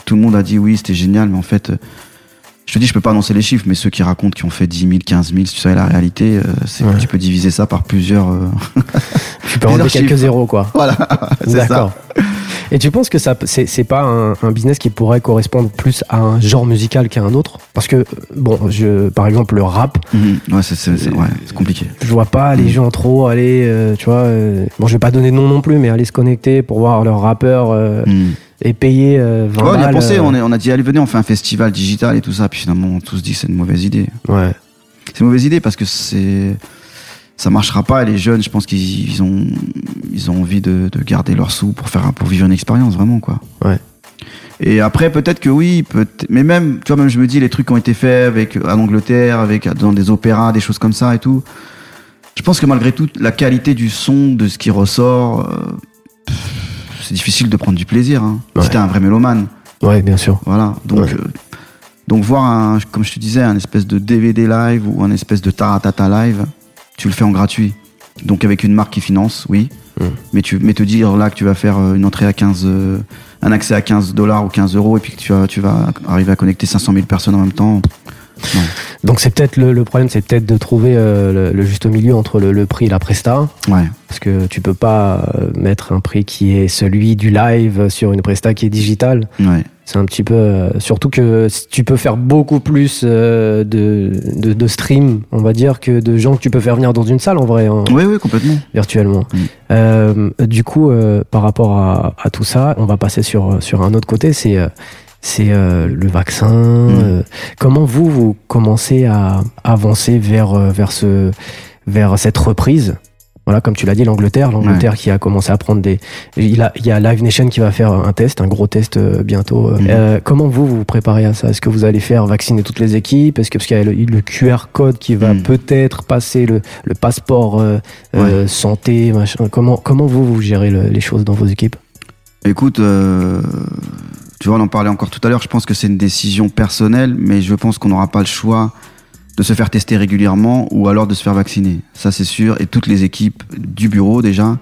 Tout le monde a dit oui, c'était génial, mais en fait. Je te dis, je peux pas annoncer les chiffres, mais ceux qui racontent qui ont fait dix mille, quinze mille, si tu savais la réalité, euh, c'est, ouais. tu peux diviser ça par plusieurs. Euh, tu peux rendre quelques zéros, quoi. Voilà, c'est d'accord. Ça. Et tu penses que ça, c'est, c'est pas un, un business qui pourrait correspondre plus à un genre musical qu'à un autre? Parce que, bon, je, par exemple, le rap. Mmh, ouais, c'est, c'est, c'est, ouais, c'est compliqué. Je vois pas les gens trop aller, euh, tu vois. Euh, bon, je vais pas donner de nom non plus, mais aller se connecter pour voir leur rappeur. Euh, mmh. Et payer euh, vingt ouais, balles. On y a pensé, euh... on, est, on a dit allez venez on fait un festival digital et tout ça, puis finalement on tous dit que c'est une mauvaise idée. Ouais. C'est une mauvaise idée parce que c'est ça marchera pas et les jeunes je pense qu'ils ils ont ils ont envie de, de garder leurs sous pour faire pour vivre une expérience vraiment quoi. Ouais. Et après peut-être que oui, peut-être, mais même tu vois même je me dis les trucs qui ont été faits avec à l'Angleterre, avec dans des opéras, des choses comme ça et tout. Je pense que malgré tout la qualité du son de ce qui ressort. Euh, pff, c'est difficile de prendre du plaisir hein. Ouais. Si t'es un vrai mélomane. Ouais, bien sûr. Voilà, donc ouais. euh, donc voir un, comme je te disais un espèce de D V D live ou un espèce de taratata live, tu le fais en gratuit. Donc avec une marque qui finance, oui. Mm. Mais tu mais te dire là que tu vas faire une entrée à quinze euh, un accès à quinze dollars ou quinze euros et puis que tu vas tu vas arriver à connecter cinq cent mille personnes en même temps. Non. Donc c'est peut-être le, le problème, c'est peut-être de trouver euh, le, le juste milieu entre le, le prix et la presta. Ouais. Parce que tu peux pas mettre un prix qui est celui du live sur une presta qui est digitale. Ouais. C'est un petit peu euh, surtout que tu peux faire beaucoup plus euh, de, de de stream, on va dire, que de gens que tu peux faire venir dans une salle en vrai. En, oui oui complètement. Virtuellement. Oui. Euh, du coup, euh, par rapport à, à tout ça, on va passer sur sur un autre côté. C'est euh, c'est euh, le vaccin. Mmh. Euh, comment vous, vous commencez à avancer vers, vers, ce, vers cette reprise? Voilà, comme tu l'as dit, l'Angleterre, l'Angleterre ouais. qui a commencé à prendre des... Il, a, il y a Live Nation qui va faire un test, un gros test euh, bientôt. Mmh. Euh, comment vous, vous vous préparez à ça? Est-ce que vous allez faire vacciner toutes les équipes? Est-ce que, parce qu'il y a le, le Q R code qui va mmh. peut-être passer le, le passeport euh, ouais. euh, santé, machin. Comment, comment vous, vous gérez le, les choses dans vos équipes? Écoute... Euh... Tu vois, on en parlait encore tout à l'heure, je pense que c'est une décision personnelle, mais je pense qu'on n'aura pas le choix de se faire tester régulièrement ou alors de se faire vacciner. Ça, c'est sûr. Et toutes les équipes du bureau, déjà,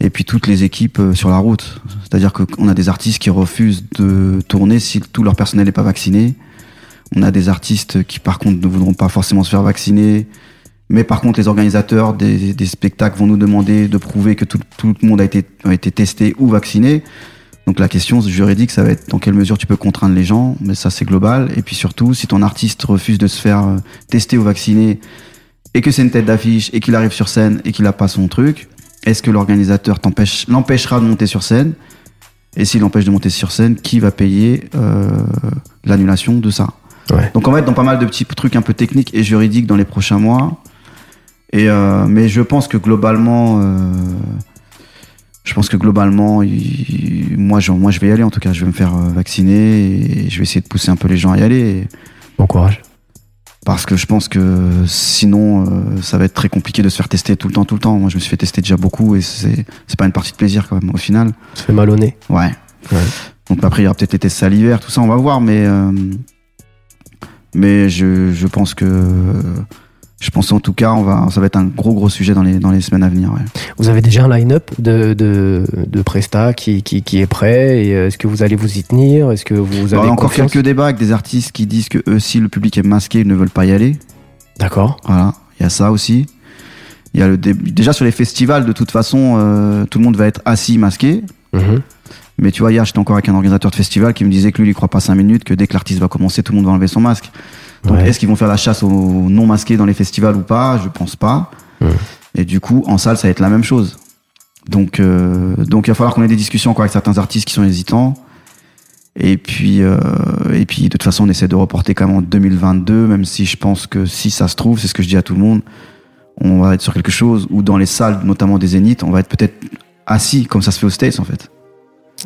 et puis toutes les équipes sur la route. C'est-à-dire qu'on a des artistes qui refusent de tourner si tout leur personnel n'est pas vacciné. On a des artistes qui, par contre, ne voudront pas forcément se faire vacciner. Mais par contre, les organisateurs des, des spectacles vont nous demander de prouver que tout, tout le monde a été, a été testé ou vacciné. Donc la question juridique, ça va être dans quelle mesure tu peux contraindre les gens, mais ça c'est global. Et puis surtout, si ton artiste refuse de se faire tester ou vacciner, et que c'est une tête d'affiche, et qu'il arrive sur scène, et qu'il n'a pas son truc, est-ce que l'organisateur t'empêche, l'empêchera de monter sur scène? Et s'il l'empêche de monter sur scène, qui va payer euh, l'annulation de ça? Ouais. Donc on va être dans pas mal de petits trucs un peu techniques et juridiques dans les prochains mois. Et, euh, mais je pense que globalement... Euh, Je pense que globalement, il, moi, je, moi je vais y aller en tout cas, je vais me faire vacciner et je vais essayer de pousser un peu les gens à y aller. Bon courage. Parce que je pense que sinon, euh, ça va être très compliqué de se faire tester tout le temps, tout le temps. Moi je me suis fait tester déjà beaucoup et c'est, c'est pas une partie de plaisir quand même au final. Ça fait mal au nez. Ouais. ouais. Donc après il y aura peut-être les tests salivaires, tout ça, on va voir, mais, euh, mais je, je pense que... Euh, Je pense en tout cas, on va, ça va être un gros gros sujet dans les dans les semaines à venir. Ouais. Vous avez déjà un line-up de de de presta qui qui qui est prêt. Et est-ce que vous allez vous y tenir? Est-ce que vous avez bah, encore quelques débats avec des artistes qui disent que eux, si le public est masqué, ils ne veulent pas y aller. D'accord. Voilà, il y a ça aussi. Il y a le dé... déjà sur les festivals, de toute façon, euh, tout le monde va être assis masqué. Mm-hmm. Mais tu vois, hier, j'étais encore avec un organisateur de festival qui me disait que lui, il y croit pas cinq minutes, que dès que l'artiste va commencer, tout le monde va enlever son masque. Donc, ouais. Est-ce qu'ils vont faire la chasse aux non-masqués dans les festivals ou pas? Je pense pas. Ouais. Et du coup, en salle, ça va être la même chose. Donc, euh, donc il va falloir qu'on ait des discussions encore avec certains artistes qui sont hésitants. Et puis, euh, et puis, de toute façon, on essaie de reporter quand même en deux mille vingt-deux, même si je pense que si ça se trouve, c'est ce que je dis à tout le monde, on va être sur quelque chose, ou dans les salles, notamment des Zéniths, on va être peut-être assis, comme ça se fait aux States, en fait.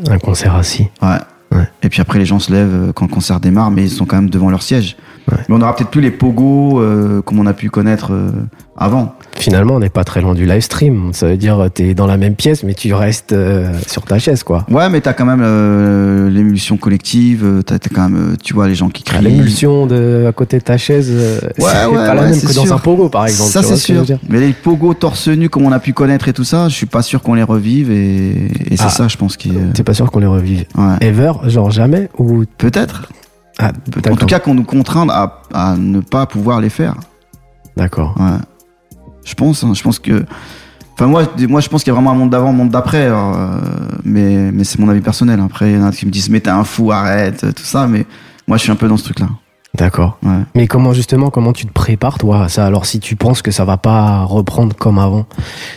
Un concert assis. Ouais. ouais. Et puis après, les gens se lèvent quand le concert démarre, mais ils sont quand même devant leur siège. Ouais. Mais on n'aura peut-être plus les pogos euh, comme on a pu connaître euh, avant. Finalement, on n'est pas très loin du live stream. Ça veut dire t'es dans la même pièce, mais tu restes euh, sur ta chaise, quoi. Ouais, mais t'as quand même euh, l'émulsion collective. T'as, t'as quand même, tu vois, les gens qui crient. T'as l'émulsion de à côté de ta chaise, euh, ouais, c'est ouais, pas ouais, la même que sûr. Dans un pogo, par exemple. Ça, c'est sûr. Mais les pogos torse nu comme on a pu connaître et tout ça, je suis pas sûr qu'on les revive. Et, et c'est ah, ça, je pense qui. T'es pas sûr qu'on les revive. Ouais. Ever, genre jamais ou peut-être. Ah, en tout cas, qu'on nous contraigne à, à ne pas pouvoir les faire. D'accord. Ouais. Je pense, hein, je pense que Enfin, moi, moi, je pense qu'il y a vraiment un monde d'avant, un monde d'après. Alors, euh, mais, mais c'est mon avis personnel. Après, il y en a qui me disent « Mais t'es un fou, arrête », tout ça. Mais moi, je suis un peu dans ce truc-là. D'accord. Ouais. Mais comment, justement, comment tu te prépares, toi, à ça? Alors, si tu penses que ça va pas reprendre comme avant,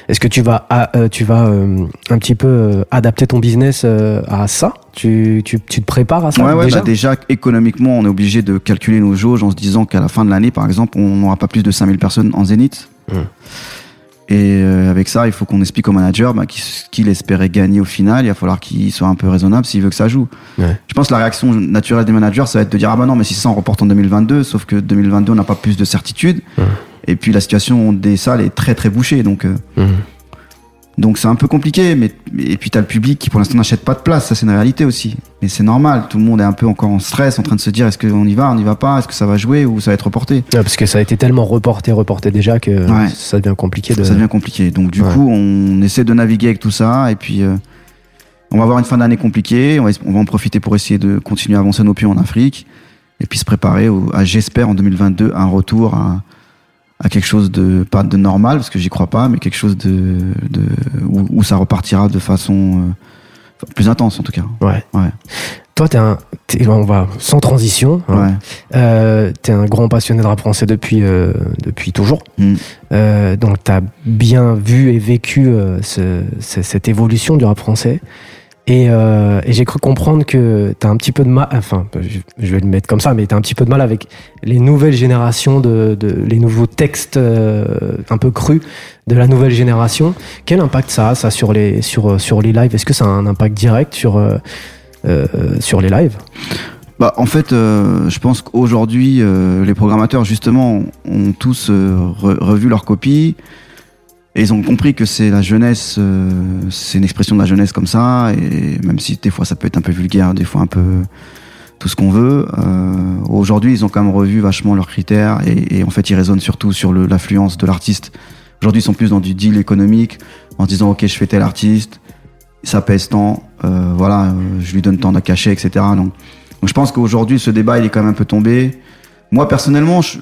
est-ce que tu vas, à, euh, tu vas euh, un petit peu euh, adapter ton business euh, à ça? Tu, tu, tu te prépares à ça? Ouais, ouais, déjà, bah déjà, économiquement, on est obligé de calculer nos jauges en se disant qu'à la fin de l'année, par exemple, on n'aura pas plus de cinq mille personnes en zénith. Hum. Et euh, avec ça, il faut qu'on explique au manager bah, qu'il, qu'il espérait gagner au final. Il va falloir qu'il soit un peu raisonnable s'il veut que ça joue. Ouais. Je pense que la réaction naturelle des managers, ça va être de dire « Ah bah non, mais si ça, on reporte en deux mille vingt-deux. » Sauf que deux mille vingt-deux, on n'a pas plus de certitude. Mmh. Et puis la situation des salles est très très bouchée. Donc, euh, mmh. donc c'est un peu compliqué. Mais, et puis t'as le public qui pour l'instant n'achète pas de place. Ça, c'est une réalité aussi. Mais c'est normal. Tout le monde est un peu encore en stress, en train de se dire « Est-ce qu'on y va, on n'y va pas? Est-ce que ça va jouer ou ça va être reporté ?» Ouais, parce que ça a été tellement reporté, reporté déjà que ouais. ça devient compliqué. De... Ça devient compliqué. Donc du ouais. coup, on essaie de naviguer avec tout ça. Et puis, euh, on va avoir une fin d'année compliquée. On va, on va en profiter pour essayer de continuer à avancer nos pions en Afrique. Et puis se préparer, au, à, j'espère, en deux mille vingt-deux, à un retour à, à quelque chose de, pas de normal, parce que j'y crois pas, mais quelque chose de, de, où, où ça repartira de façon... Euh, plus intense en tout cas. Ouais. ouais. Toi, t'es un, t'es, on va sans transition. Hein. Ouais. Euh, t'es un grand passionné de rap français depuis euh, depuis toujours. Mm. Euh, donc t'as bien vu et vécu euh, ce, ce, cette évolution du rap français. Et, euh, et j'ai cru comprendre que t'as un petit peu de mal. Enfin, je, je vais le mettre comme ça, mais t'as un petit peu de mal avec les nouvelles générations de, de les nouveaux textes euh, un peu crus de la nouvelle génération. Quel impact ça a ça sur les sur sur les lives? Est-ce que ça a un impact direct sur euh, euh, sur les lives? Bah, en fait, euh, je pense qu'aujourd'hui, euh, les programmateurs justement ont tous euh, re- revu leurs copies. Et ils ont compris que c'est la jeunesse, euh, c'est une expression de la jeunesse comme ça, et même si des fois ça peut être un peu vulgaire, des fois un peu tout ce qu'on veut, euh, aujourd'hui ils ont quand même revu vachement leurs critères, et, et en fait ils raisonnent surtout sur le, l'affluence de l'artiste. Aujourd'hui ils sont plus dans du deal économique, en se disant ok je fais tel artiste, ça pèse tant, euh, voilà, euh, je lui donne tant de cachet, et cetera. Donc, donc je pense qu'aujourd'hui ce débat il est quand même un peu tombé. Moi personnellement, je...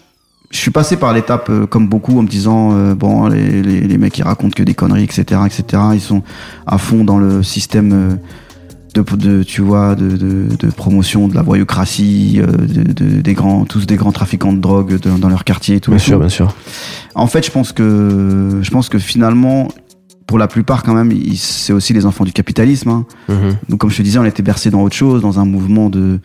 Je suis passé par l'étape euh, comme beaucoup en me disant euh, bon les, les les mecs ils racontent que des conneries etc etc ils sont à fond dans le système de de tu vois de de, de promotion de la voyoucratie euh, de, de, des grands tous des grands trafiquants de drogue de, dans leur quartier et tout bien sûr tout. bien sûr en fait je pense que je pense que finalement pour la plupart quand même ils, c'est aussi les enfants du capitalisme hein. Mmh. Donc comme je te disais on était bercés dans autre chose dans un mouvement de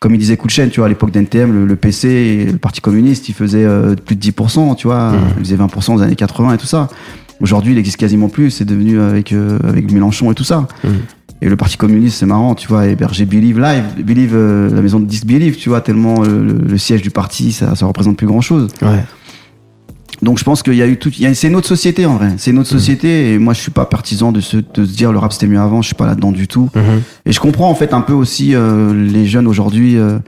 comme il disait Kouchen, tu vois, à l'époque d'N T M, le, le P C, le Parti communiste, il faisait euh, plus de dix pour cent, tu vois, mmh. il faisait vingt pour cent aux années quatre-vingts et tout ça. Aujourd'hui, il existe quasiment plus, c'est devenu avec, euh, avec Mélenchon et tout ça. Mmh. Et le Parti communiste, c'est marrant, tu vois, héberger Believe Live, Believe, euh, la maison de Disbelieve, tu vois, tellement le, le, le siège du parti, ça, ça représente plus grand chose. Ouais. Donc je pense qu'il y a eu tout, il y a, c'est notre société en vrai, c'est notre société et moi je suis pas partisan de se, de se dire le rap c'était mieux avant, je suis pas là-dedans du tout. Mmh. Et je comprends en fait un peu aussi euh, les jeunes aujourd'hui, euh,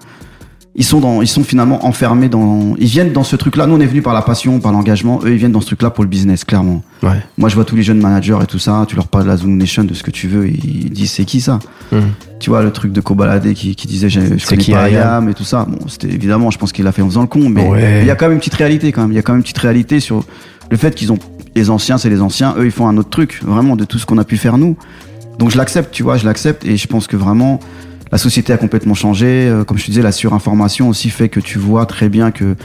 ils sont dans, ils sont finalement enfermés dans, ils viennent dans ce truc-là. Nous on est venus par la passion, par l'engagement, eux ils viennent dans ce truc-là pour le business clairement. Ouais. Moi je vois tous les jeunes managers et tout ça, tu leur parles de la Zulu Nation, de ce que tu veux, ils disent c'est qui ça? Mmh. Tu vois le truc de Kobalade qui, qui disait je c'est connais pas Ayam et tout ça. Bon, c'était évidemment, je pense qu'il l'a fait en faisant le con, mais ouais. il y a quand même une petite réalité quand même. Il y a quand même une petite réalité sur le fait qu'ils ont les anciens, c'est les anciens. Eux, ils font un autre truc vraiment de tout ce qu'on a pu faire nous. Donc je l'accepte, tu vois, je l'accepte et je pense que vraiment la société a complètement changé. Comme je te disais, la surinformation aussi fait que tu vois très bien que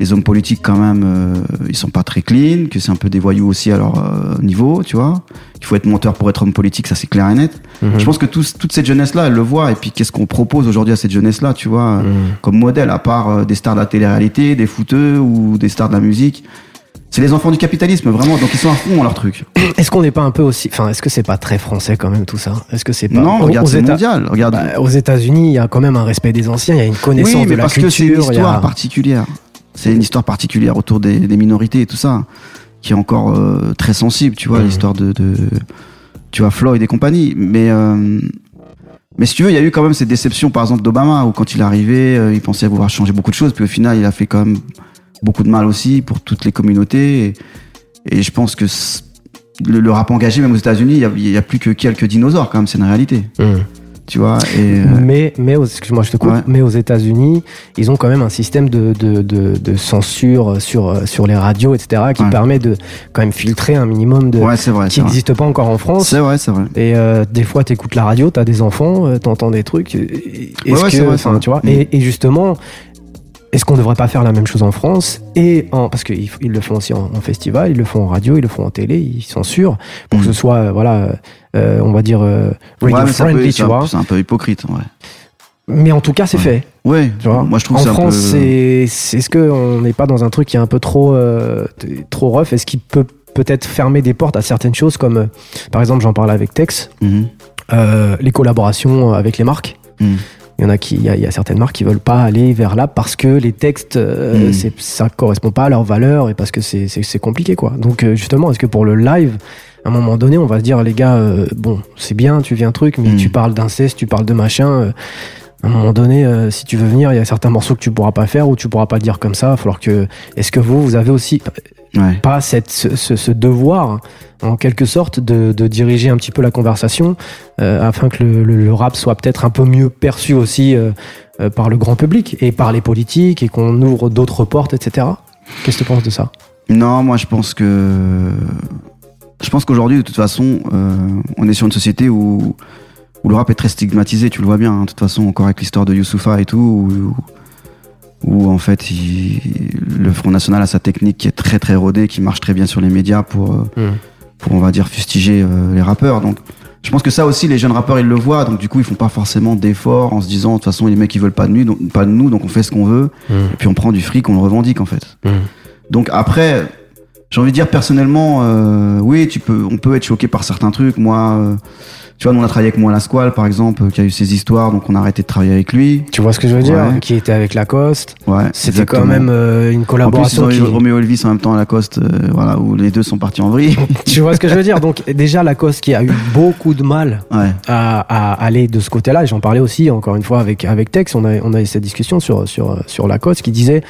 les hommes politiques quand même, euh, ils sont pas très clean, que c'est un peu des voyous aussi à leur euh, niveau, tu vois. Il faut être menteur pour être homme politique, ça c'est clair et net. Mmh. Je pense que tout, toute cette jeunesse-là, elle le voit. Et puis qu'est-ce qu'on propose aujourd'hui à cette jeunesse-là, tu vois, mmh. comme modèle, à part euh, des stars de la télé-réalité, des footeux ou des stars de la musique. C'est les enfants du capitalisme, vraiment. Donc ils sont à fond dans leur truc. Est-ce qu'on n'est pas un peu aussi, enfin, est-ce que c'est pas très français quand même tout ça? Est-ce que c'est pas non? Regarde, c'est Éta... mondial. Regarde, bah, aux États-Unis, il y a quand même un respect des anciens, il y a une connaissance oui, mais de la culture. Oui, parce que c'est une histoire a... particulière. C'est une histoire particulière autour des, des minorités et tout ça, qui est encore euh, très sensible, tu vois, mmh. l'histoire de, de, tu vois, Floyd et compagnie. Mais, euh, mais si tu veux, il y a eu quand même cette déception, par exemple, d'Obama, où quand il est arrivé, euh, il pensait pouvoir changer beaucoup de choses, puis au final, il a fait quand même beaucoup de mal aussi pour toutes les communautés. Et, et je pense que le, le rap engagé, même aux États-Unis, il n'y a, a plus que quelques dinosaures, quand même, c'est une réalité. Mmh. tu vois. Et mais mais aux, excuse-moi, je te coupe. Ouais. Mais aux États-Unis, ils ont quand même un système de de de, de censure sur sur les radios, et cetera, qui ouais. permet de quand même filtrer un minimum de ouais, c'est vrai, qui n'existe pas encore en France. C'est vrai, c'est vrai. Et euh, des fois, t'écoutes la radio, t'as des enfants, euh, t'entends des trucs. Est-ce ouais, ouais, que, c'est vrai, c'est vrai. Tu vois, mmh. et, et justement. Est-ce qu'on ne devrait pas faire la même chose en France et en, parce qu'ils ils le font aussi en, en festival, ils le font en radio, ils le font en télé, ils censurent pour mmh. que ce soit euh, voilà, euh, on va dire euh, radio ouais, friendly, peu, tu vois. C'est un peu hypocrite, ouais. Mais en tout cas, c'est ouais. fait. Ouais. Tu vois. Moi, je trouve en que c'est France, un peu... c'est, c'est est-ce que on n'est pas dans un truc qui est un peu trop euh, trop rough ? Est-ce qu'il peut peut-être fermer des portes à certaines choses comme, euh, par exemple, j'en parlais avec Tex, mmh. euh, les collaborations avec les marques. Mmh. Il y en a qui, il y, y a certaines marques qui veulent pas aller vers là parce que les textes, euh, mmh. c'est, ça correspond pas à leurs valeurs et parce que c'est, c'est, c'est compliqué, quoi. Donc, euh, justement, est-ce que pour le live, à un moment donné, on va se dire, les gars, euh, bon, c'est bien, tu viens truc, mais mmh. tu parles d'inceste, tu parles de machin. Euh, à un moment donné, euh, si tu veux venir, il y a certains morceaux que tu pourras pas faire ou tu pourras pas dire comme ça. Il va falloir que, est-ce que vous, vous avez aussi ouais. pas cette, ce, ce, ce devoir, en quelque sorte, de, de diriger un petit peu la conversation euh, afin que le, le, le rap soit peut-être un peu mieux perçu aussi euh, euh, par le grand public et par les politiques et qu'on ouvre d'autres portes, et cetera. Qu'est-ce que tu penses de ça ? Non, moi je pense que je pense qu'aujourd'hui, de toute façon, euh, on est sur une société où où le rap est très stigmatisé. Tu le vois bien, hein, de toute façon, encore avec l'histoire de Youssoupha et tout. Où, où... où en fait il, le Front National a sa technique qui est très très rodée, qui marche très bien sur les médias pour, mmh. pour on va dire fustiger euh, les rappeurs. Donc je pense que ça aussi les jeunes rappeurs ils le voient, donc du coup ils font pas forcément d'efforts en se disant de toute façon les mecs ils veulent pas de nous, donc, pas de nous, donc on fait ce qu'on veut mmh. et puis on prend du fric, on le revendique en fait. Mmh. Donc après j'ai envie de dire personnellement euh, oui tu peux, on peut être choqué par certains trucs. Moi euh, tu vois, nous on a travaillé avec Moulin à Vent, par exemple, qui a eu ses histoires, donc on a arrêté de travailler avec lui. Tu vois ce que je veux dire ouais. Qui était avec Lacoste. Ouais. C'était exactement. Quand même euh, une collaboration. En plus, ils ont eu qui... Roméo Elvis en même temps à Lacoste, euh, voilà, où les deux sont partis en vrille. Tu vois ce que je veux dire ? Donc déjà Lacoste qui a eu beaucoup de mal ouais. à, à aller de ce côté-là. J'en parlais aussi encore une fois avec avec Tex. On a on a eu cette discussion sur sur sur Lacoste qui disait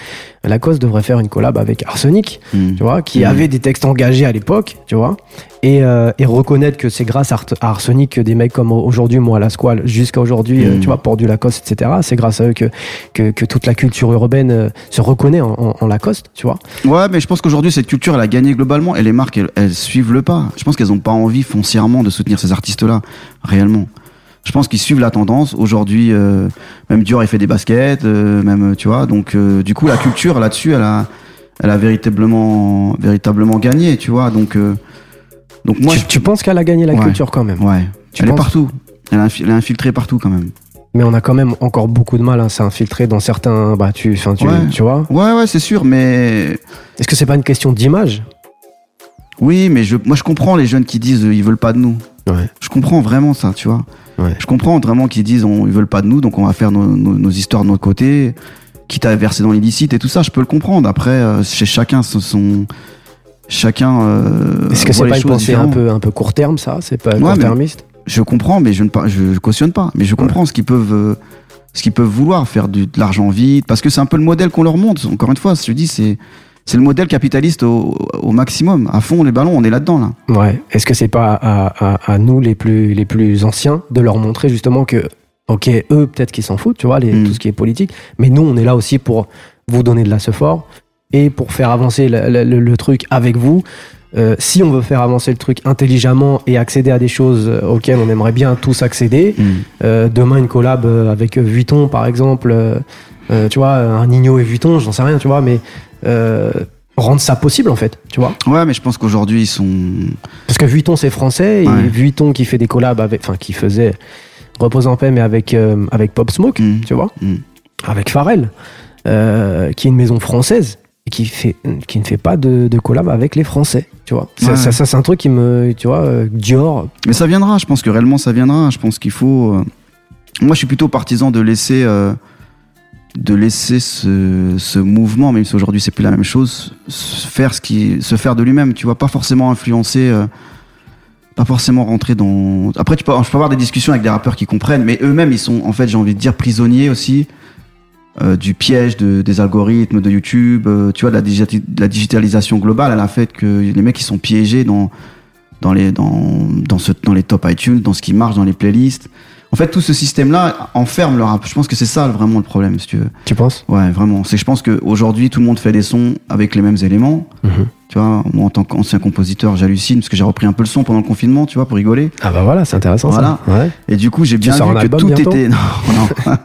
Lacoste devrait faire une collab avec Arsenic, mmh. tu vois, qui mmh. avait des textes engagés à l'époque, tu vois, et euh, et reconnaître que c'est grâce à, Ar- à Arsenic que des mecs comme aujourd'hui moi à la Squale jusqu'à aujourd'hui mmh. tu vois pour du Lacoste etc c'est grâce à eux que que, que toute la culture urbaine se reconnaît en, en, en Lacoste tu vois. Ouais mais je pense qu'aujourd'hui cette culture elle a gagné globalement et les marques elles, elles suivent le pas. Je pense qu'elles ont pas envie foncièrement de soutenir ces artistes là réellement. Je pense qu'ils suivent la tendance aujourd'hui euh, même Dior il fait des baskets euh, même tu vois donc euh, du coup la culture là-dessus elle a elle a véritablement véritablement gagné tu vois donc euh, donc moi tu, je... tu penses qu'elle a gagné la ouais. culture quand même. Ouais. Tu elle penses... est partout. Elle est infiltrée partout quand même. Mais on a quand même encore beaucoup de mal à hein, s'infiltrer dans certains. Bah, tu, enfin, tu, ouais. tu vois. Ouais, ouais, c'est sûr, mais est-ce que c'est pas une question d'image ? Oui, mais je, moi, je comprends les jeunes qui disent euh, ils veulent pas de nous. Ouais. Je comprends vraiment ça, tu vois. Ouais. Je comprends vraiment qu'ils disent on, ils veulent pas de nous, donc on va faire nos, nos, nos histoires de notre côté, quitte à verser dans l'illicite et tout ça. Je peux le comprendre. Après, euh, chez chacun, ce sont chacun. Euh, est-ce que c'est pas une pensée un peu, un peu court terme, ça ? C'est pas ouais, court-termiste ? Mais... Je comprends, mais je ne je, je cautionne pas. Mais je comprends ouais. ce qu'ils peuvent, euh, ce qu'ils peuvent vouloir faire du, de l'argent vite, parce que c'est un peu le modèle qu'on leur montre. Encore une fois, je dis, c'est c'est le modèle capitaliste au, au maximum, à fond les ballons, on est là-dedans là. Ouais. Est-ce que c'est pas à, à, à nous les plus les plus anciens de leur montrer justement que, ok, eux peut-être qu'ils s'en foutent, tu vois, les, mmh. tout ce qui est politique, mais nous on est là aussi pour vous donner de la sephore et pour faire avancer le, le, le, le truc avec vous. Euh, si on veut faire avancer le truc intelligemment et accéder à des choses auxquelles on aimerait bien tous accéder, mmh. euh, demain une collab avec Vuitton par exemple, euh, tu vois, un Nino et Vuitton, j'en sais rien, tu vois, mais euh, rendre ça possible en fait, tu vois. Ouais, mais je pense qu'aujourd'hui ils sont. Parce que Vuitton c'est français ouais. et Vuitton qui fait des collabs avec, enfin qui faisait repose en paix mais avec euh, avec Pop Smoke, mmh. tu vois, mmh. avec Pharrell, euh, qui est une maison française. Qui, fait, qui ne fait pas de, de collab avec les Français, tu vois. Ça, ouais. ça, ça, c'est un truc qui me, tu vois, euh, Dior. Mais ça viendra, je pense que réellement ça viendra. Je pense qu'il faut. Euh... Moi, je suis plutôt partisan de laisser, euh, de laisser ce, ce mouvement, même si aujourd'hui c'est plus la même chose, se faire ce qui, se faire de lui-même. Tu vois, pas forcément influencer, euh, pas forcément rentrer dans. Après, tu peux, je peux avoir des discussions avec des rappeurs qui comprennent, mais eux-mêmes, ils sont, en fait, j'ai envie de dire, prisonniers aussi. Euh, du piège de, des algorithmes de YouTube, euh, tu vois, de la, digi- de la digitalisation globale, à la fait que les mecs ils sont piégés dans dans les dans dans, ce, dans les top iTunes, dans ce qui marche, dans les playlists. En fait, tout ce système-là enferme le rap. Je pense que c'est ça vraiment le problème, si tu veux. Tu penses ? Ouais, vraiment. C'est que je pense qu'aujourd'hui, tout le monde fait des sons avec les mêmes éléments. Mmh. Tu vois, moi, en tant qu'ancien compositeur, j'hallucine parce que j'ai repris un peu le son pendant le confinement, tu vois, pour rigoler. Ah bah voilà, c'est intéressant, voilà. Ça. Ouais. Et du coup, j'ai bien vu que tout était... Non, non.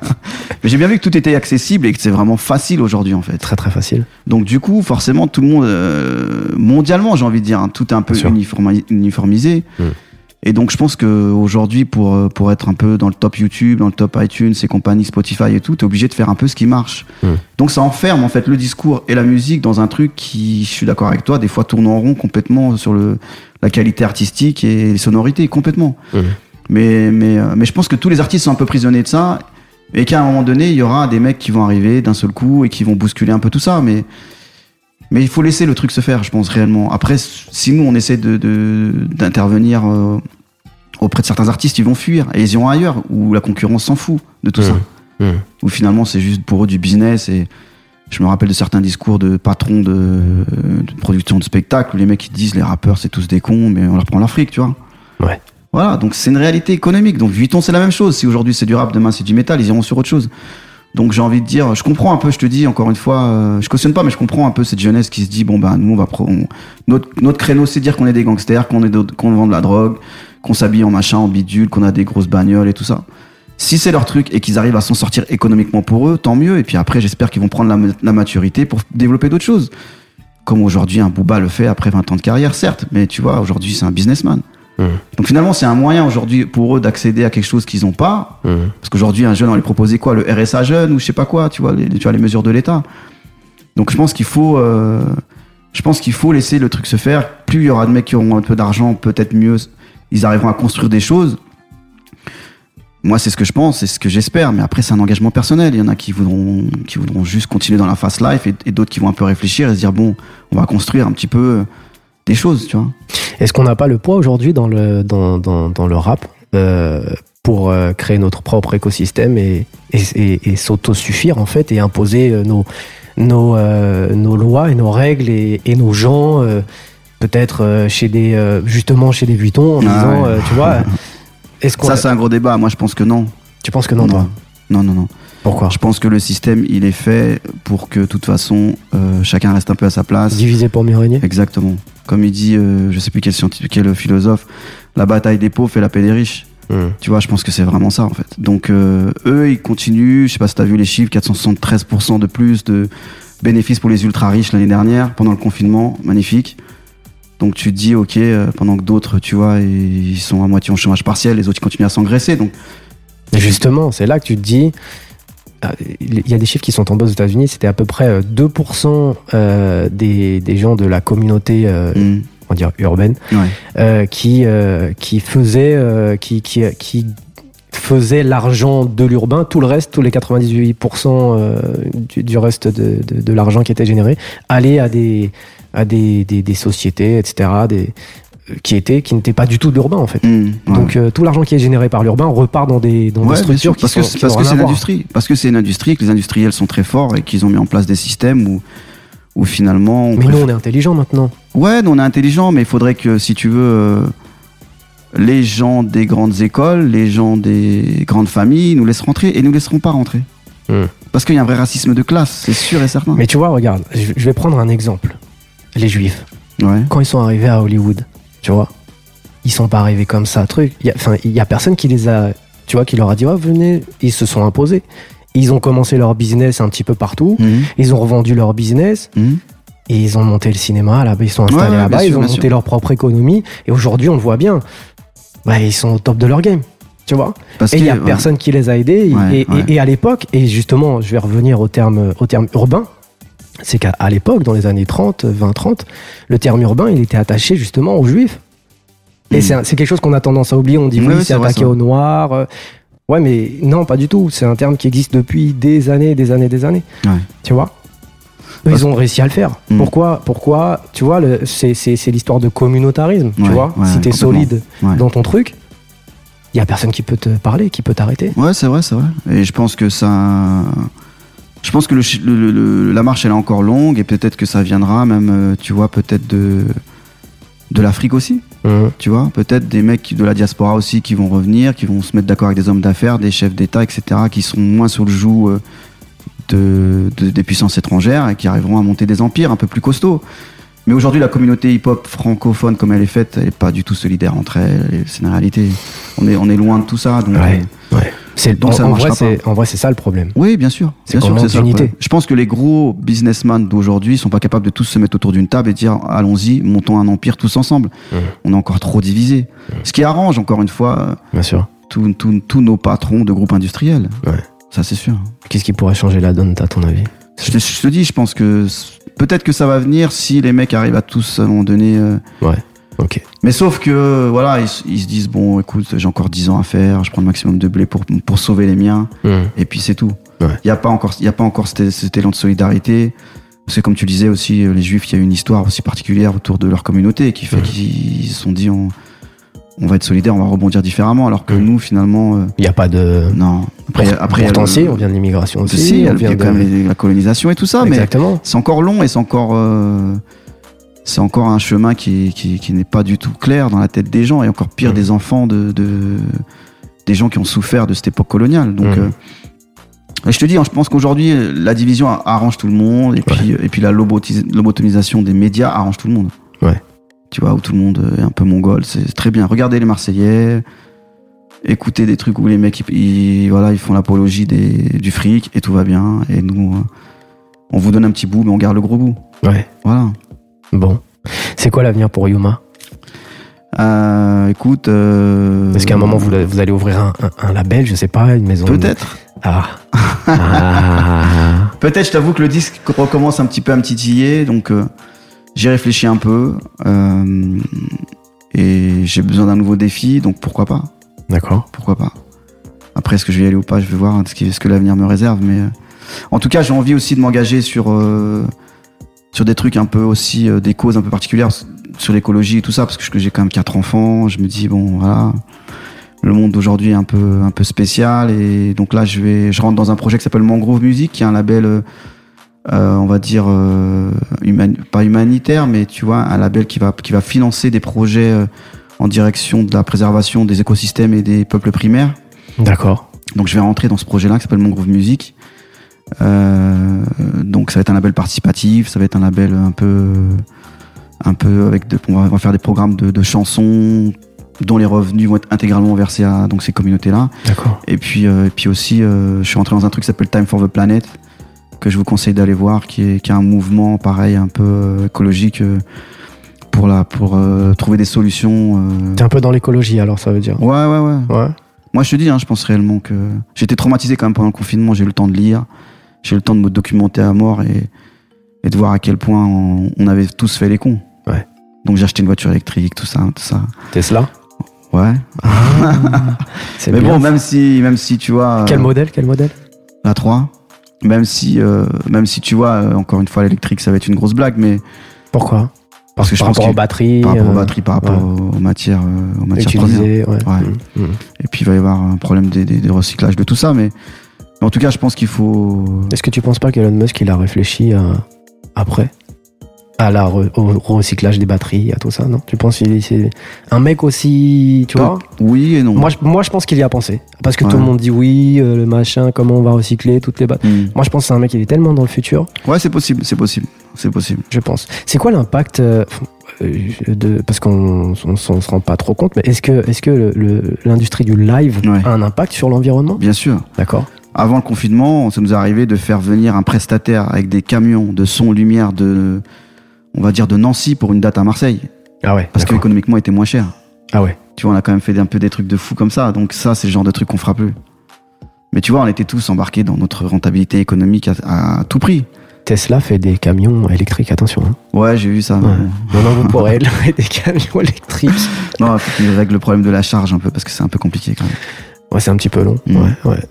Mais j'ai bien vu que tout était accessible et que c'est vraiment facile aujourd'hui, en fait. Très, très facile. Donc du coup, forcément, tout le monde, euh, mondialement, j'ai envie de dire, hein, tout est un peu uniformi- uniformisé. Mmh. Et donc, je pense qu'aujourd'hui, pour, pour être un peu dans le top YouTube, dans le top iTunes et compagnie, Spotify et tout, t'es obligé de faire un peu ce qui marche. Mmh. Donc, ça enferme, en fait, le discours et la musique dans un truc qui, je suis d'accord avec toi, des fois tourne en rond complètement sur le, la qualité artistique et les sonorités, complètement. Mmh. Mais, mais, mais je pense que tous les artistes sont un peu prisonniers de ça et qu'à un moment donné, il y aura des mecs qui vont arriver d'un seul coup et qui vont bousculer un peu tout ça, mais... Mais il faut laisser le truc se faire, je pense, réellement. Après, si nous, on essaie de, de, d'intervenir euh, auprès de certains artistes, ils vont fuir et ils iront ailleurs, où la concurrence s'en fout de tout mmh, ça. Mmh. Où finalement, c'est juste pour eux du business. Et je me rappelle de certains discours de patrons de, de production de spectacles où les mecs qui disent les rappeurs, c'est tous des cons, mais on leur prend leur fric, tu vois. Ouais. Voilà, donc c'est une réalité économique. Donc Vuitton, c'est la même chose. Si aujourd'hui, c'est du rap, demain, c'est du métal, ils iront sur autre chose. Donc j'ai envie de dire, je comprends un peu, je te dis encore une fois, euh, je cautionne pas, mais je comprends un peu cette jeunesse qui se dit bon ben nous on va pro- on, notre notre créneau c'est de dire qu'on est des gangsters, qu'on est de, qu'on vend de la drogue, qu'on s'habille en machin, en bidule, qu'on a des grosses bagnoles et tout ça. Si c'est leur truc et qu'ils arrivent à s'en sortir économiquement pour eux, tant mieux. Et puis après j'espère qu'ils vont prendre la, la maturité pour développer d'autres choses. Comme aujourd'hui un Booba le fait après vingt ans de carrière, certes, mais tu vois aujourd'hui c'est un businessman. Mmh. Donc finalement c'est un moyen aujourd'hui pour eux d'accéder à quelque chose qu'ils n'ont pas, mmh. parce qu'aujourd'hui un jeune on lui proposait quoi, le R S A jeune ou je sais pas quoi, tu vois les, tu vois, les mesures de l'État. Donc je pense qu'il faut euh, je pense qu'il faut laisser le truc se faire. Plus il y aura de mecs qui auront un peu d'argent, peut-être mieux ils arriveront à construire des choses. Moi c'est ce que je pense, c'est ce que j'espère, mais après c'est un engagement personnel. Il y en a qui voudront, qui voudront juste continuer dans la fast life et, et d'autres qui vont un peu réfléchir et se dire bon on va construire un petit peu des choses, tu vois. Est-ce qu'on n'a pas le poids aujourd'hui dans le, dans, dans, dans le rap euh, pour euh, créer notre propre écosystème et, et, et, et s'autosuffire en fait et imposer nos, nos, euh, nos lois et nos règles et, et nos gens euh, peut-être euh, chez des, euh, justement chez des Vuitton en ah disant, ouais. euh, tu vois, est-ce qu'on... Ça c'est un gros débat, moi je pense que non. Tu penses que non, non toi non, non, non. Pourquoi ? Je pense que le système, il est fait pour que, de toute façon, euh, chacun reste un peu à sa place. Divisé pour mieux régner ? Exactement. Comme il dit, euh, je sais plus quel scientifique, quel philosophe, la bataille des pauvres fait la paix des riches. Mmh. Tu vois, je pense que c'est vraiment ça, en fait. Donc, euh, eux, ils continuent, je sais pas si t'as vu les chiffres, quatre cent soixante-treize pour cent de plus de bénéfices pour les ultra-riches l'année dernière, pendant le confinement, magnifique. Donc, tu te dis, ok, euh, pendant que d'autres, tu vois, ils sont à moitié en chômage partiel, les autres, ils continuent à s'engraisser, donc... Justement, c'est là que tu te dis... Il y a des chiffres qui sont en bosse aux États-Unis, c'était à peu près deux pour cent euh, des, des gens de la communauté euh, mmh. on va dire urbaine ouais. euh, qui, euh, qui, faisaient, euh, qui, qui, qui faisaient l'argent de l'urbain. Tout le reste, tous les quatre-vingt-dix-huit pour cent euh, du, du reste de, de, de l'argent qui était généré allait à des, à des, des, des sociétés, et cetera, des, qui étaient qui n'étaient pas du tout de l'urbain en fait. Mmh, ouais. Donc euh, tout l'argent qui est généré par l'urbain repart dans des dans ouais, des structures parce qui sont, que c'est, qui parce que c'est l'industrie parce que c'est une industrie que les industriels sont très forts et qu'ils ont mis en place des systèmes où où finalement on mais préfère... nous on est intelligents maintenant. Ouais, nous on est intelligents mais il faudrait que si tu veux euh, les gens des grandes écoles, les gens des grandes familles nous laissent rentrer et nous laisseront pas rentrer. Mmh. Parce qu'il y a un vrai racisme de classe, c'est sûr et certain. Mais tu vois, regarde, je vais prendre un exemple. Les Juifs. Ouais. Quand ils sont arrivés à Hollywood, tu vois, ils sont pas arrivés comme ça, truc. Enfin, il y a personne qui les a, tu vois, qui leur a dit, oh, venez. Ils se sont imposés. Ils ont commencé leur business un petit peu partout. Mmh. Ils ont revendu leur business. Mmh. Et ils ont monté le cinéma là-bas. Ils sont installés ouais, là-bas. Sûr, ils ont monté sûr. leur propre économie. Et aujourd'hui, on le voit bien. Bah, ils sont au top de leur game. Tu vois. Parce et il y a ouais. personne qui les a aidés. Ouais, et, ouais. Et, et à l'époque, et justement, je vais revenir au terme, au terme urbain. C'est qu'à à l'époque, dans les années trente, vingt, trente, le terme urbain, il était attaché justement aux Juifs. Et mmh. c'est, un, c'est quelque chose qu'on a tendance à oublier. On dit oui, oui c'est, c'est attaqué aux Noirs. Euh, ouais, mais non, pas du tout. C'est un terme qui existe depuis des années, des années, des années. Ouais. Tu vois ? Eux, ils ont réussi à le faire. Mmh. Pourquoi ? Pourquoi ? Tu vois, le, c'est, c'est, c'est l'histoire de communautarisme. Ouais, tu vois ? Ouais, si t'es solide ouais. dans ton truc, il y a personne qui peut te parler, qui peut t'arrêter. Ouais, c'est vrai, c'est vrai. Et je pense que ça... Je pense que le, le, le, la marche elle est encore longue et peut-être que ça viendra même, tu vois, peut-être de, de l'Afrique aussi, mmh. tu vois, peut-être des mecs de la diaspora aussi qui vont revenir, qui vont se mettre d'accord avec des hommes d'affaires, des chefs d'État, et cetera, qui sont moins sur le joug euh, de, de, des puissances étrangères et qui arriveront à monter des empires un peu plus costauds. Mais aujourd'hui, la communauté hip-hop francophone, comme elle est faite, elle n'est pas du tout solidaire entre elles. C'est une réalité. On est, on est loin de tout ça. Donc, ouais, euh, ouais. C'est, donc en, ça en, vrai, c'est, en vrai, c'est ça le problème. Oui, bien sûr. C'est bien sûr, c'est ça le problème. Je pense que les gros businessmen d'aujourd'hui ne sont pas capables de tous se mettre autour d'une table et dire « Allons-y, montons un empire tous ensemble. Mmh. » On est encore trop divisés. Mmh. Ce qui arrange, encore une fois, tous nos patrons de groupes industriels. Ouais. Ça, c'est sûr. Qu'est-ce qui pourrait changer la donne, à ton avis ? Je te, je te dis, je pense que peut-être que ça va venir si les mecs arrivent à tous à un moment donné. Euh... Ouais, ok. Mais sauf que, voilà, ils, ils se disent, bon, écoute, j'ai encore dix ans à faire, je prends le maximum de blé pour, pour sauver les miens, mmh. et puis c'est tout. Il ouais. n'y a pas encore, y a pas encore cet, cet élan de solidarité. Parce que, comme tu disais aussi, les Juifs, il y a une histoire aussi particulière autour de leur communauté qui fait mmh. qu'ils se sont dit, on, on va être solidaires, on va rebondir différemment, alors que mmh. nous, finalement. Il euh... n'y a pas de. Non. Après, pour, après pourtant, le... si, on vient de l'immigration aussi. Si, il y a de... quand même la colonisation et tout ça, exactement. Mais c'est encore long et c'est encore, euh, c'est encore un chemin qui, qui, qui n'est pas du tout clair dans la tête des gens et encore pire mmh. des enfants, de, de, des gens qui ont souffert de cette époque coloniale. Donc, mmh. euh, et je te dis, je pense qu'aujourd'hui, la division arrange tout le monde et ouais. puis, et puis la lobotis- lobotomisation des médias arrange tout le monde. Ouais. Tu vois, où tout le monde est un peu mongol, c'est très bien. Regardez les Marseillais. Écouter des trucs où les mecs ils, ils, voilà, ils font l'apologie des, du fric et tout va bien, et nous on vous donne un petit bout mais on garde le gros bout. Ouais. Voilà. Bon. C'est quoi l'avenir pour Yuma ? Euh, écoute... Euh... Est-ce qu'à un moment vous, vous allez ouvrir un, un, un label, je sais pas, une maison ? Peut-être. De... Ah. ah. Peut-être, je t'avoue que le disque recommence un petit peu à me titiller, donc euh, j'y réfléchis un peu euh, et j'ai besoin d'un nouveau défi, donc pourquoi pas ? D'accord. Pourquoi pas. Après, est-ce que je vais y aller ou pas, je vais voir ce que, ce que l'avenir me réserve. Mais euh... en tout cas, j'ai envie aussi de m'engager sur euh, sur des trucs un peu aussi, euh, des causes un peu particulières sur l'écologie et tout ça, parce que j'ai quand même quatre enfants. Je me dis bon, voilà, le monde d'aujourd'hui est un peu un peu spécial, et donc là, je vais, je rentre dans un projet qui s'appelle Mangrove Music, qui est un label, euh, on va dire euh, humani- pas humanitaire, mais tu vois, un label qui va qui va financer des projets. Euh, en direction de la préservation des écosystèmes et des peuples primaires. D'accord. Donc je vais rentrer dans ce projet-là qui s'appelle Mangrove Music. Euh, donc ça va être un label participatif, ça va être un label un peu, un peu avec de, on va faire des programmes de, de chansons dont les revenus vont être intégralement versés à donc ces communautés-là. D'accord. Et puis, euh, et puis aussi, euh, je suis rentré dans un truc qui s'appelle Time for the Planet, que je vous conseille d'aller voir, qui est, qui est un mouvement pareil un peu écologique. Euh, pour la pour euh, trouver des solutions. Euh... T'es un peu dans l'écologie alors, ça veut dire. Ouais ouais ouais. ouais. Moi je te dis, hein, je pense réellement que j'étais traumatisé quand même pendant le confinement. J'ai eu le temps de lire, j'ai eu le temps de me documenter à mort et et de voir à quel point on, on avait tous fait les cons. Ouais. Donc j'ai acheté une voiture électrique, tout ça, tout ça. Tesla. Ouais. Ah, c'est mais bon, ça. même si même si tu vois. Quel euh, modèle quel modèle? La trois. Même si euh, même si tu vois euh, encore une fois l'électrique, ça va être une grosse blague, mais. Pourquoi? Parce que je par pense rapport aux batteries, par rapport aux batteries, par rapport ouais. aux matières, aux matières utilisées, ouais. ouais. Mmh. Et puis il va y avoir un problème des, des, des recyclages de tout ça, mais, mais en tout cas, je pense qu'il faut. Est-ce que tu penses pas qu'Elon Musk il a réfléchi à, après à la re, au recyclage des batteries, à tout ça, non ? Tu penses qu'il c'est un mec aussi, tu vois ? Oui et non. Moi je, moi, je pense qu'il y a pensé, parce que ouais. tout le monde dit oui, euh, le machin, comment on va recycler toutes les batteries. Mmh. Moi, je pense que c'est un mec qui est tellement dans le futur. Ouais, c'est possible, c'est possible. C'est possible. Je pense. C'est quoi l'impact euh, de parce qu'on on, on se rend pas trop compte, mais est-ce que est-ce que le, le, l'industrie du live ouais. a un impact sur l'environnement ? Bien sûr. D'accord. Avant le confinement, ça nous est arrivé de faire venir un prestataire avec des camions de son lumière de, on va dire de Nancy pour une date à Marseille. Ah ouais. Parce d'accord. que économiquement, il était moins cher. Ah ouais. Tu vois, on a quand même fait un peu des trucs de fou comme ça. Donc ça, c'est le genre de truc qu'on fera plus. Mais tu vois, on était tous embarqués dans notre rentabilité économique à, à tout prix. Tesla fait des camions électriques, attention. Hein. Ouais, j'ai vu ça. Ouais. Non, non, vous pourrez des camions électriques. Non, il faut qu'ils règlent le problème de la charge un peu, parce que c'est un peu compliqué quand même. Ouais, c'est un petit peu long. Mmh. Ouais, ouais.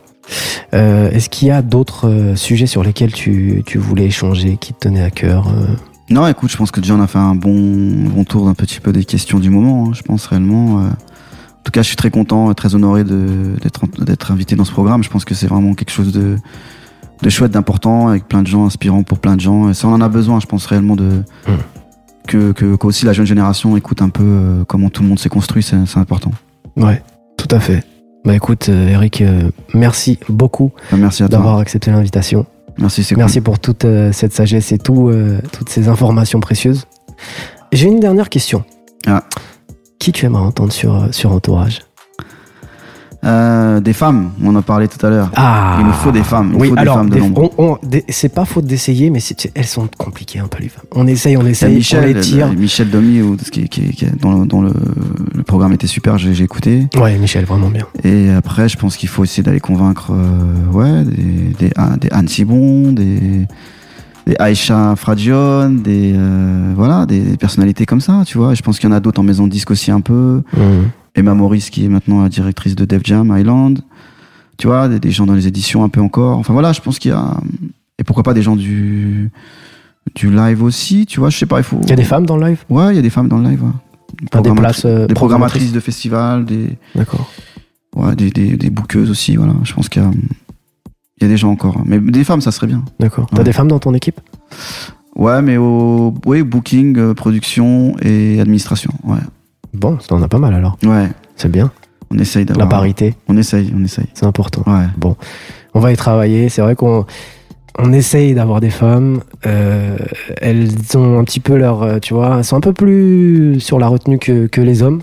Euh, est-ce qu'il y a d'autres euh, sujets sur lesquels tu, tu voulais échanger, qui te tenaient à cœur euh... Non, écoute, je pense que déjà on a fait un bon, bon tour d'un petit peu des questions du moment, hein, je pense réellement. Euh... En tout cas, je suis très content, très honoré de, d'être, d'être invité dans ce programme. Je pense que c'est vraiment quelque chose de... de chouette, d'important, avec plein de gens inspirants pour plein de gens, et ça on en a besoin, je pense réellement de mmh. que, que qu'aussi la jeune génération écoute un peu euh, comment tout le monde s'est construit, c'est, c'est important. Ouais, tout à fait. Bah écoute, euh, Eric, euh, merci beaucoup bah, merci à d'avoir toi. accepté l'invitation. Merci, c'est Merci cool. pour toute euh, cette sagesse et tout, euh, toutes ces informations précieuses. J'ai une dernière question. Ah. Qui tu aimerais entendre sur, sur Entourage ? Euh, des femmes, on en a parlé tout à l'heure. Ah. Il nous faut des femmes. Il oui, faut alors, des femmes de des, nombre. On, on, des, c'est pas faute d'essayer, mais c'est, elles sont compliquées un peu, les femmes. On essaye, on essaye, Michel, on les tire. Le, Michel Domi, ou, qui, qui, qui, dont, le, dont le, le programme était super, j'ai, j'ai écouté. Ouais, Michel, vraiment bien. Et après, je pense qu'il faut essayer d'aller convaincre euh, ouais, des, des, des Anne Sibon, des, des Aïcha Fradjian, des, euh, voilà, des, des personnalités comme ça, tu vois. Je pense qu'il y en a d'autres en maison de disque aussi un peu. Mmh. Emma Maurice qui est maintenant la directrice de Def Jam Island, tu vois, des, des gens dans les éditions un peu encore, enfin voilà, je pense qu'il y a, et pourquoi pas des gens du du live aussi, tu vois, je sais pas, il faut... Il y a des femmes dans le live ? Ouais, il y a des femmes dans le live, ouais. Des, enfin, des, places, euh, des programmatrices de festivals, des... D'accord. Ouais, des, des, des bouqueuses aussi, voilà, je pense qu'il y a, il y a des gens encore, mais des femmes, ça serait bien. D'accord. Ouais. T'as des femmes dans ton équipe ? Ouais, mais au oui, booking, production et administration, ouais. Bon, ça en a pas mal alors. Ouais. C'est bien. On essaye d'avoir... La parité. On essaye, on essaye. C'est important. Ouais. Bon, on va y travailler. C'est vrai qu'on on essaye d'avoir des femmes. Euh, elles ont un petit peu leur... Tu vois, elles sont un peu plus sur la retenue que, que les hommes.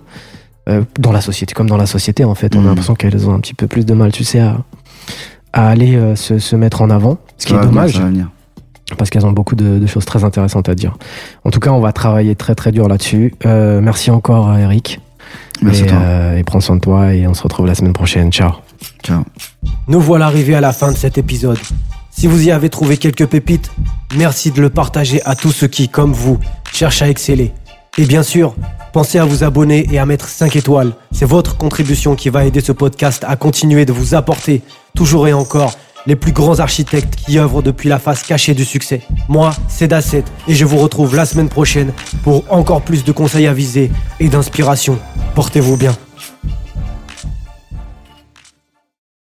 Euh, dans la société, comme dans la société en fait. On mmh. a l'impression qu'elles ont un petit peu plus de mal, tu sais, à, à aller euh, se, se mettre en avant. Ce qui ça est dommage. Venir, ça va venir. Parce qu'elles ont beaucoup de, de choses très intéressantes à dire. En tout cas, on va travailler très très dur là-dessus. Euh, merci encore, Eric. Merci et, à toi. Euh, et prends soin de toi et on se retrouve la semaine prochaine. Ciao. Ciao. Nous voilà arrivés à la fin de cet épisode. Si vous y avez trouvé quelques pépites, merci de le partager à tous ceux qui, comme vous, cherchent à exceller. Et bien sûr, pensez à vous abonner et à mettre cinq étoiles. C'est votre contribution qui va aider ce podcast à continuer de vous apporter, toujours et encore, les plus grands architectes qui œuvrent depuis la face cachée du succès. Moi, c'est Dasset et je vous retrouve la semaine prochaine pour encore plus de conseils avisés et d'inspiration. Portez-vous bien.